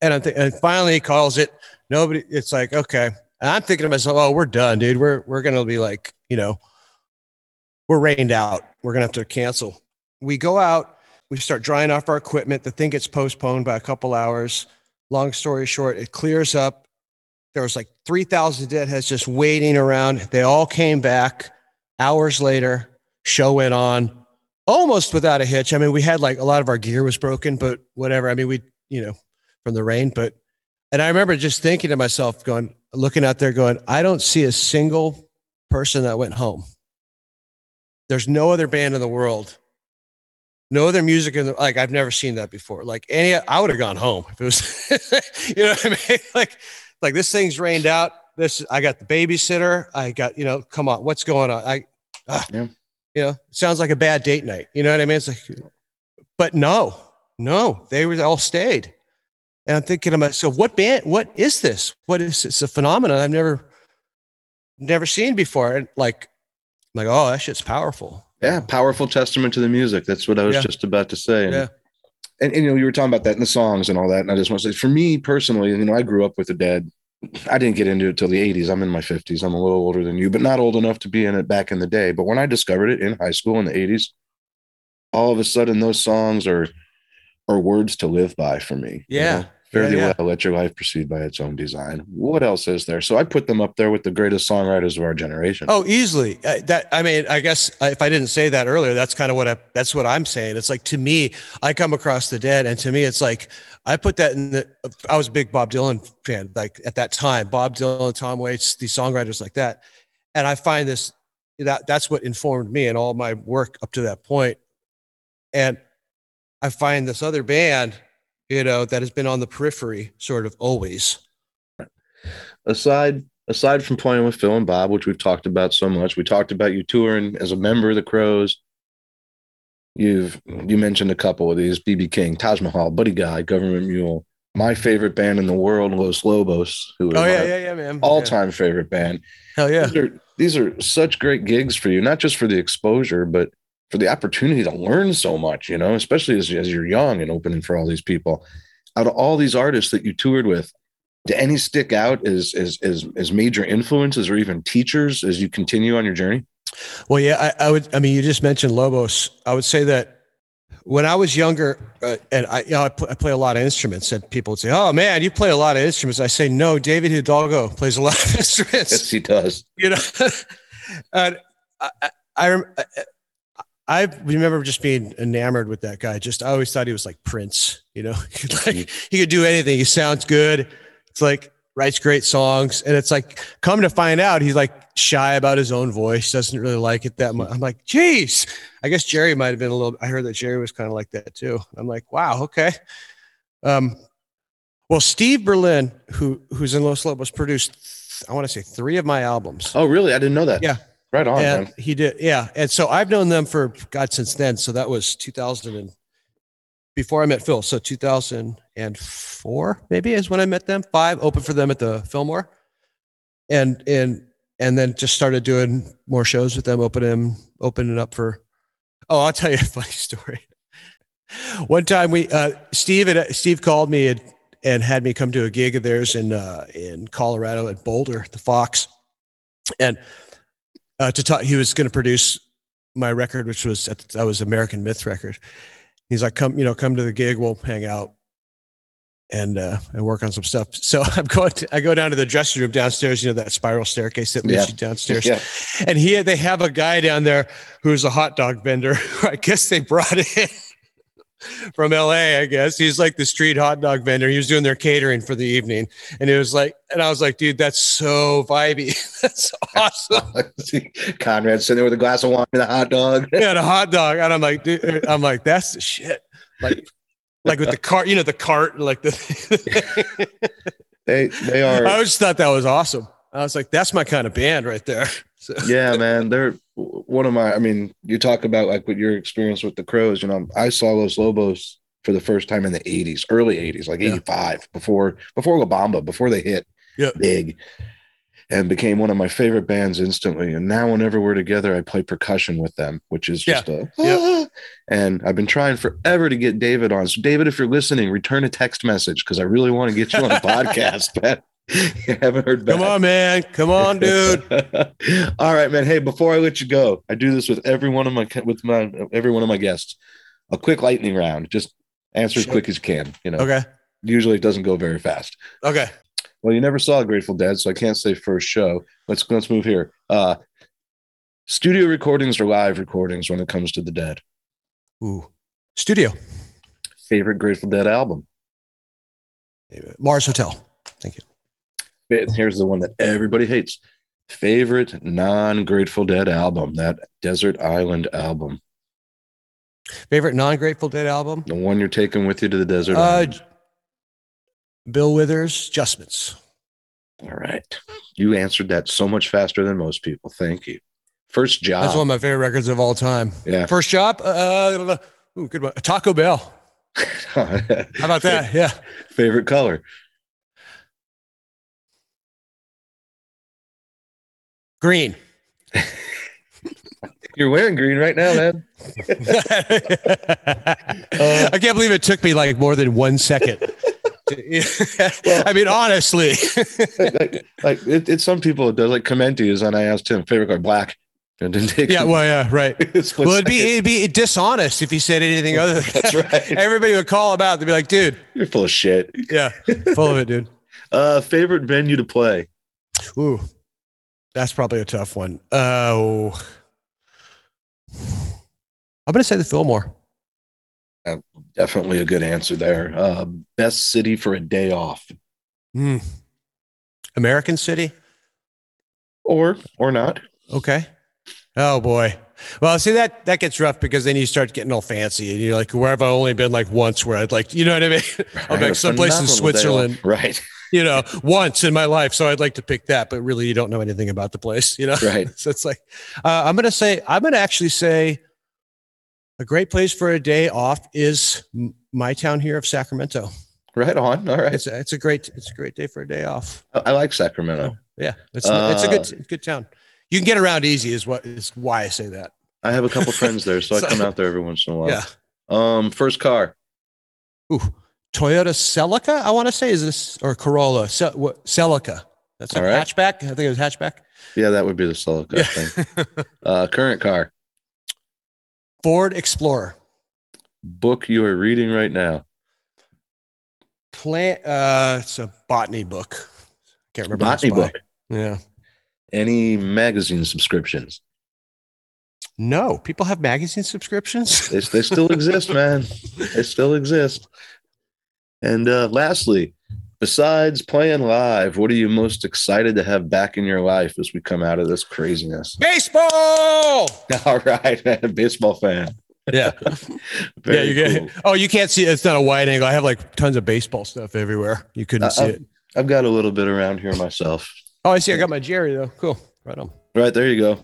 And I'm and finally he calls it, nobody, it's like, okay. And I'm thinking to myself, oh, we're done, dude. We're going to be like, you know, we're rained out. We're going to have to cancel. We go out. We start drying off our equipment. The thing gets postponed by a couple hours. Long story short, it clears up. There was like 3,000 deadheads just waiting around. They all came back. Hours later, show went on almost without a hitch. I mean, we had like a lot of our gear was broken, but whatever. I mean, we, you know, from the rain, but, and I remember just thinking to myself, going, looking out there going, I don't see a single person that went home. There's no other band in the world, no other music in the, like, I've never seen that before. Like any, I would have gone home if it was, you know what I mean? Like this thing's rained out. This, I got the babysitter. I got, you know, come on, what's going on? You know, sounds like a bad date night. You know what I mean? It's like, but no, they were all stayed. And I'm thinking to myself, what band, what is this? What is this? It's a phenomenon I've never seen before. And like, I'm like, oh, that shit's powerful. Yeah. Powerful testament to the music. That's what I was just about to say. And, and you know, you were talking about that in the songs and all that. And I just want to say, for me personally, you know, I grew up with the Dead. I didn't get into it till the 80s. I'm in my 50s. I'm a little older than you, but not old enough to be in it back in the day. But when I discovered it in high school in the 80s, all of a sudden those songs are words to live by for me. Yeah. You know? Fairly well, let your life proceed by its own design. What else is there? So I put them up there with the greatest songwriters of our generation. Oh, easily. I guess if I didn't say that earlier, that's kind of that's what I'm saying. It's like, to me, I come across the Dead, and to me, it's like, I put that in I was a big Bob Dylan fan, like at that time, Bob Dylan, Tom Waits, these songwriters like that. And I find that's what informed me and all my work up to that point. And I find this other band, you know, that has been on the periphery sort of always. Aside from playing with Phil and Bob, which we've talked about so much, we talked about you touring as a member of the Crowes. You mentioned a couple of these, BB King, Taj Mahal, Buddy Guy, Government Mule, my favorite band in the world, Los Lobos, who is man, all-time favorite band. Hell yeah. These are such great gigs for you, not just for the exposure, but for the opportunity to learn so much, you know, especially as you're young and opening for all these people. Out of all these artists that you toured with, do any stick out as major influences or even teachers as you continue on your journey? Well, yeah, I mean, you just mentioned Lobos. I would say that when I was younger, I play a lot of instruments, and people would say, oh man, you play a lot of instruments. I say, no, David Hidalgo plays a lot of instruments. Yes, he does. You know, I remember just being enamored with that guy. I always thought he was like Prince, you know, like, he could do anything. He sounds good. It's like, writes great songs. And it's like, come to find out, he's like shy about his own voice. Doesn't really like it that much. I'm like, geez, I guess Jerry might've been I heard that Jerry was kind of like that too. I'm like, wow. Okay. Well, Steve Berlin, who's in Los Lobos, produced, I want to say 3 of my albums. Oh, really? I didn't know that. Yeah. Right on, and man. He did, yeah. And so I've known them for God since then. So that was 2000 and before I met Phil. So 2004 maybe is when I met them. 5 opened for them at the Fillmore, and then just started doing more shows with them. Opening up for. Oh, I'll tell you a funny story. One time we Steve called me and had me come to a gig of theirs in Colorado at Boulder, the Fox, and. To talk, he was going to produce my record, which was American Myth record. He's like, come to the gig, we'll hang out and work on some stuff. So I go down to the dressing room downstairs, you know, that spiral staircase that leads you downstairs. Yeah. And they have a guy down there who's a hot dog vendor, who I guess they brought in from LA, I guess. He's like the street hot dog vendor. He was doing their catering for the evening. And it was like, and I was like, dude, that's so vibey. That's awesome. Conrad's sitting there with a glass of wine and a hot dog. Yeah, and a hot dog. And I'm like, dude, that's the shit. like with the cart, the cart, like the. They are. I just thought that was awesome. I was like, that's my kind of band right there. So. Yeah, man, they're one of my. I mean, you talk about like with your experience with the Crowes. I saw Los Lobos for the first time in the '80s, early '80s, like '85, before La Bamba, before they hit big, and became one of my favorite bands instantly. And now, whenever we're together, I play percussion with them, which is just and I've been trying forever to get David on. So, David, if you're listening, return a text message because I really want to get you on a podcast, man. You haven't heard back. Come on, man. Come on, dude. All right, man. Hey, before I let you go, I do this with every one of my guests. A quick lightning round. Just answer as quick as you can. Okay. Usually it doesn't go very fast. Okay. Well, you never saw Grateful Dead, so I can't say first show. Let's move here. Studio recordings or live recordings when it comes to the Dead? Ooh, studio. Favorite Grateful Dead album? Mars Hotel. Thank you. Here's the one that everybody hates. Favorite non-Grateful Dead album, that Desert Island album. Favorite non-Grateful Dead album? The one you're taking with you to the desert island. Bill Withers, Adjustments. All right. You answered that so much faster than most people. Thank you. First job. That's one of my favorite records of all time. Yeah. First job? Good one. Taco Bell. How about that? Yeah. Favorite color? Green. You're wearing green right now, man. I can't believe it took me like more than 1 second. Well, I mean, honestly, it's some people it does. Like Clementi is, and I asked him favorite color, black. And didn't take right. Well, it'd be dishonest if he said anything other than that. That's right. Everybody would call him out. They'd be like, dude, you're full of shit. Yeah, full of it, dude. Favorite venue to play? Ooh. That's probably a tough one. I'm going to say the Fillmore. Definitely a good answer there. Best city for a day off. American City? Or not. Okay. Oh, boy. Well, see, that gets rough because then you start getting all fancy and you're like, where have I only been like once where I'd like, you know what I mean? I'm like someplace in Switzerland. Right. Once in my life. So I'd like to pick that, but really you don't know anything about the place, Right. So it's like, I'm going to actually say a great place for a day off is my town here of Sacramento. Right on. All right. It's a great day for a day off. I like Sacramento. Yeah. It's a good town. You can get around easy is why I say that. I have a couple friends there. So I come out there every once in a while. Yeah. First car. Ooh. Toyota Celica, I want to say, is this or Corolla Celica? That's a hatchback. I think it was hatchback. Yeah, that would be the Celica thing. Current car, Ford Explorer. Book you are reading right now. It's a botany book. Can't remember. Botany book. Yeah. Any magazine subscriptions? No, people have magazine subscriptions. They still exist, man. They still exist. And lastly, besides playing live, what are you most excited to have back in your life as we come out of this craziness? Baseball! All right, man, baseball fan. Yeah. You get it. Oh, you can't see it. It's not a wide angle. I have like tons of baseball stuff everywhere. You couldn't see it. I've got a little bit around here myself. Oh, I see. I got my Jerry, though. Cool. Right on. Right, there you go.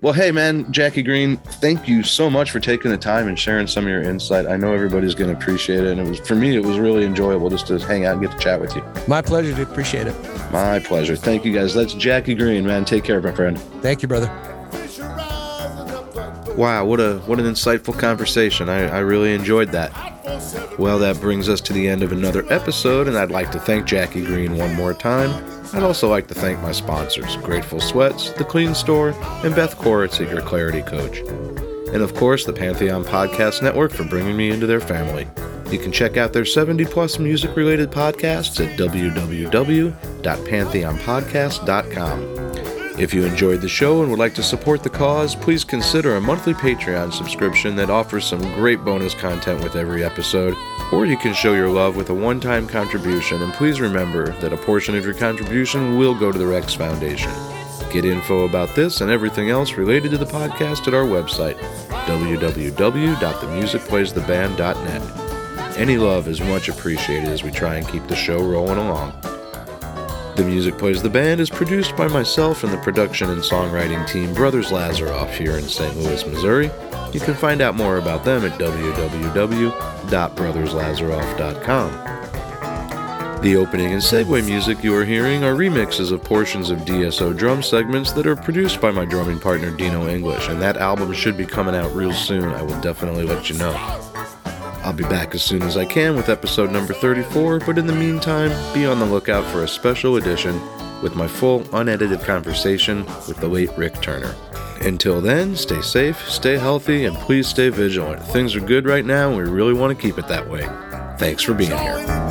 Well, hey, man, Jackie Greene, thank you so much for taking the time and sharing some of your insight. I know everybody's going to appreciate it. And for me, it was really enjoyable just to hang out and get to chat with you. My pleasure, dude. Appreciate it. My pleasure. Thank you, guys. That's Jackie Greene, man. Take care, my friend. Thank you, brother. Wow, what an insightful conversation. I really enjoyed that. Well, that brings us to the end of another episode, and I'd like to thank Jackie Greene one more time. I'd also like to thank my sponsors, Grateful Sweats, The Clean Store, and Beth Koritz at Your Clarity Coach. And of course, the Pantheon Podcast Network for bringing me into their family. You can check out their 70-plus music-related podcasts at www.pantheonpodcast.com. If you enjoyed the show and would like to support the cause, please consider a monthly Patreon subscription that offers some great bonus content with every episode, or you can show your love with a one-time contribution, and please remember that a portion of your contribution will go to the Rex Foundation. Get info about this and everything else related to the podcast at our website, www.themusicplaystheband.net. Any love is much appreciated as we try and keep the show rolling along. The Music Plays the Band is produced by myself and the production and songwriting team Brothers Lazaroff here in St. Louis, Missouri. You can find out more about them at www.brotherslazaroff.com. The opening and segue music you are hearing are remixes of portions of DSO drum segments that are produced by my drumming partner Dino English, and that album should be coming out real soon. I will definitely let you know. I'll be back as soon as I can with episode number 34, but in the meantime, be on the lookout for a special edition with my full, unedited conversation with the late Rick Turner. Until then, stay safe, stay healthy, and please stay vigilant. Things are good right now, and we really want to keep it that way. Thanks for being here.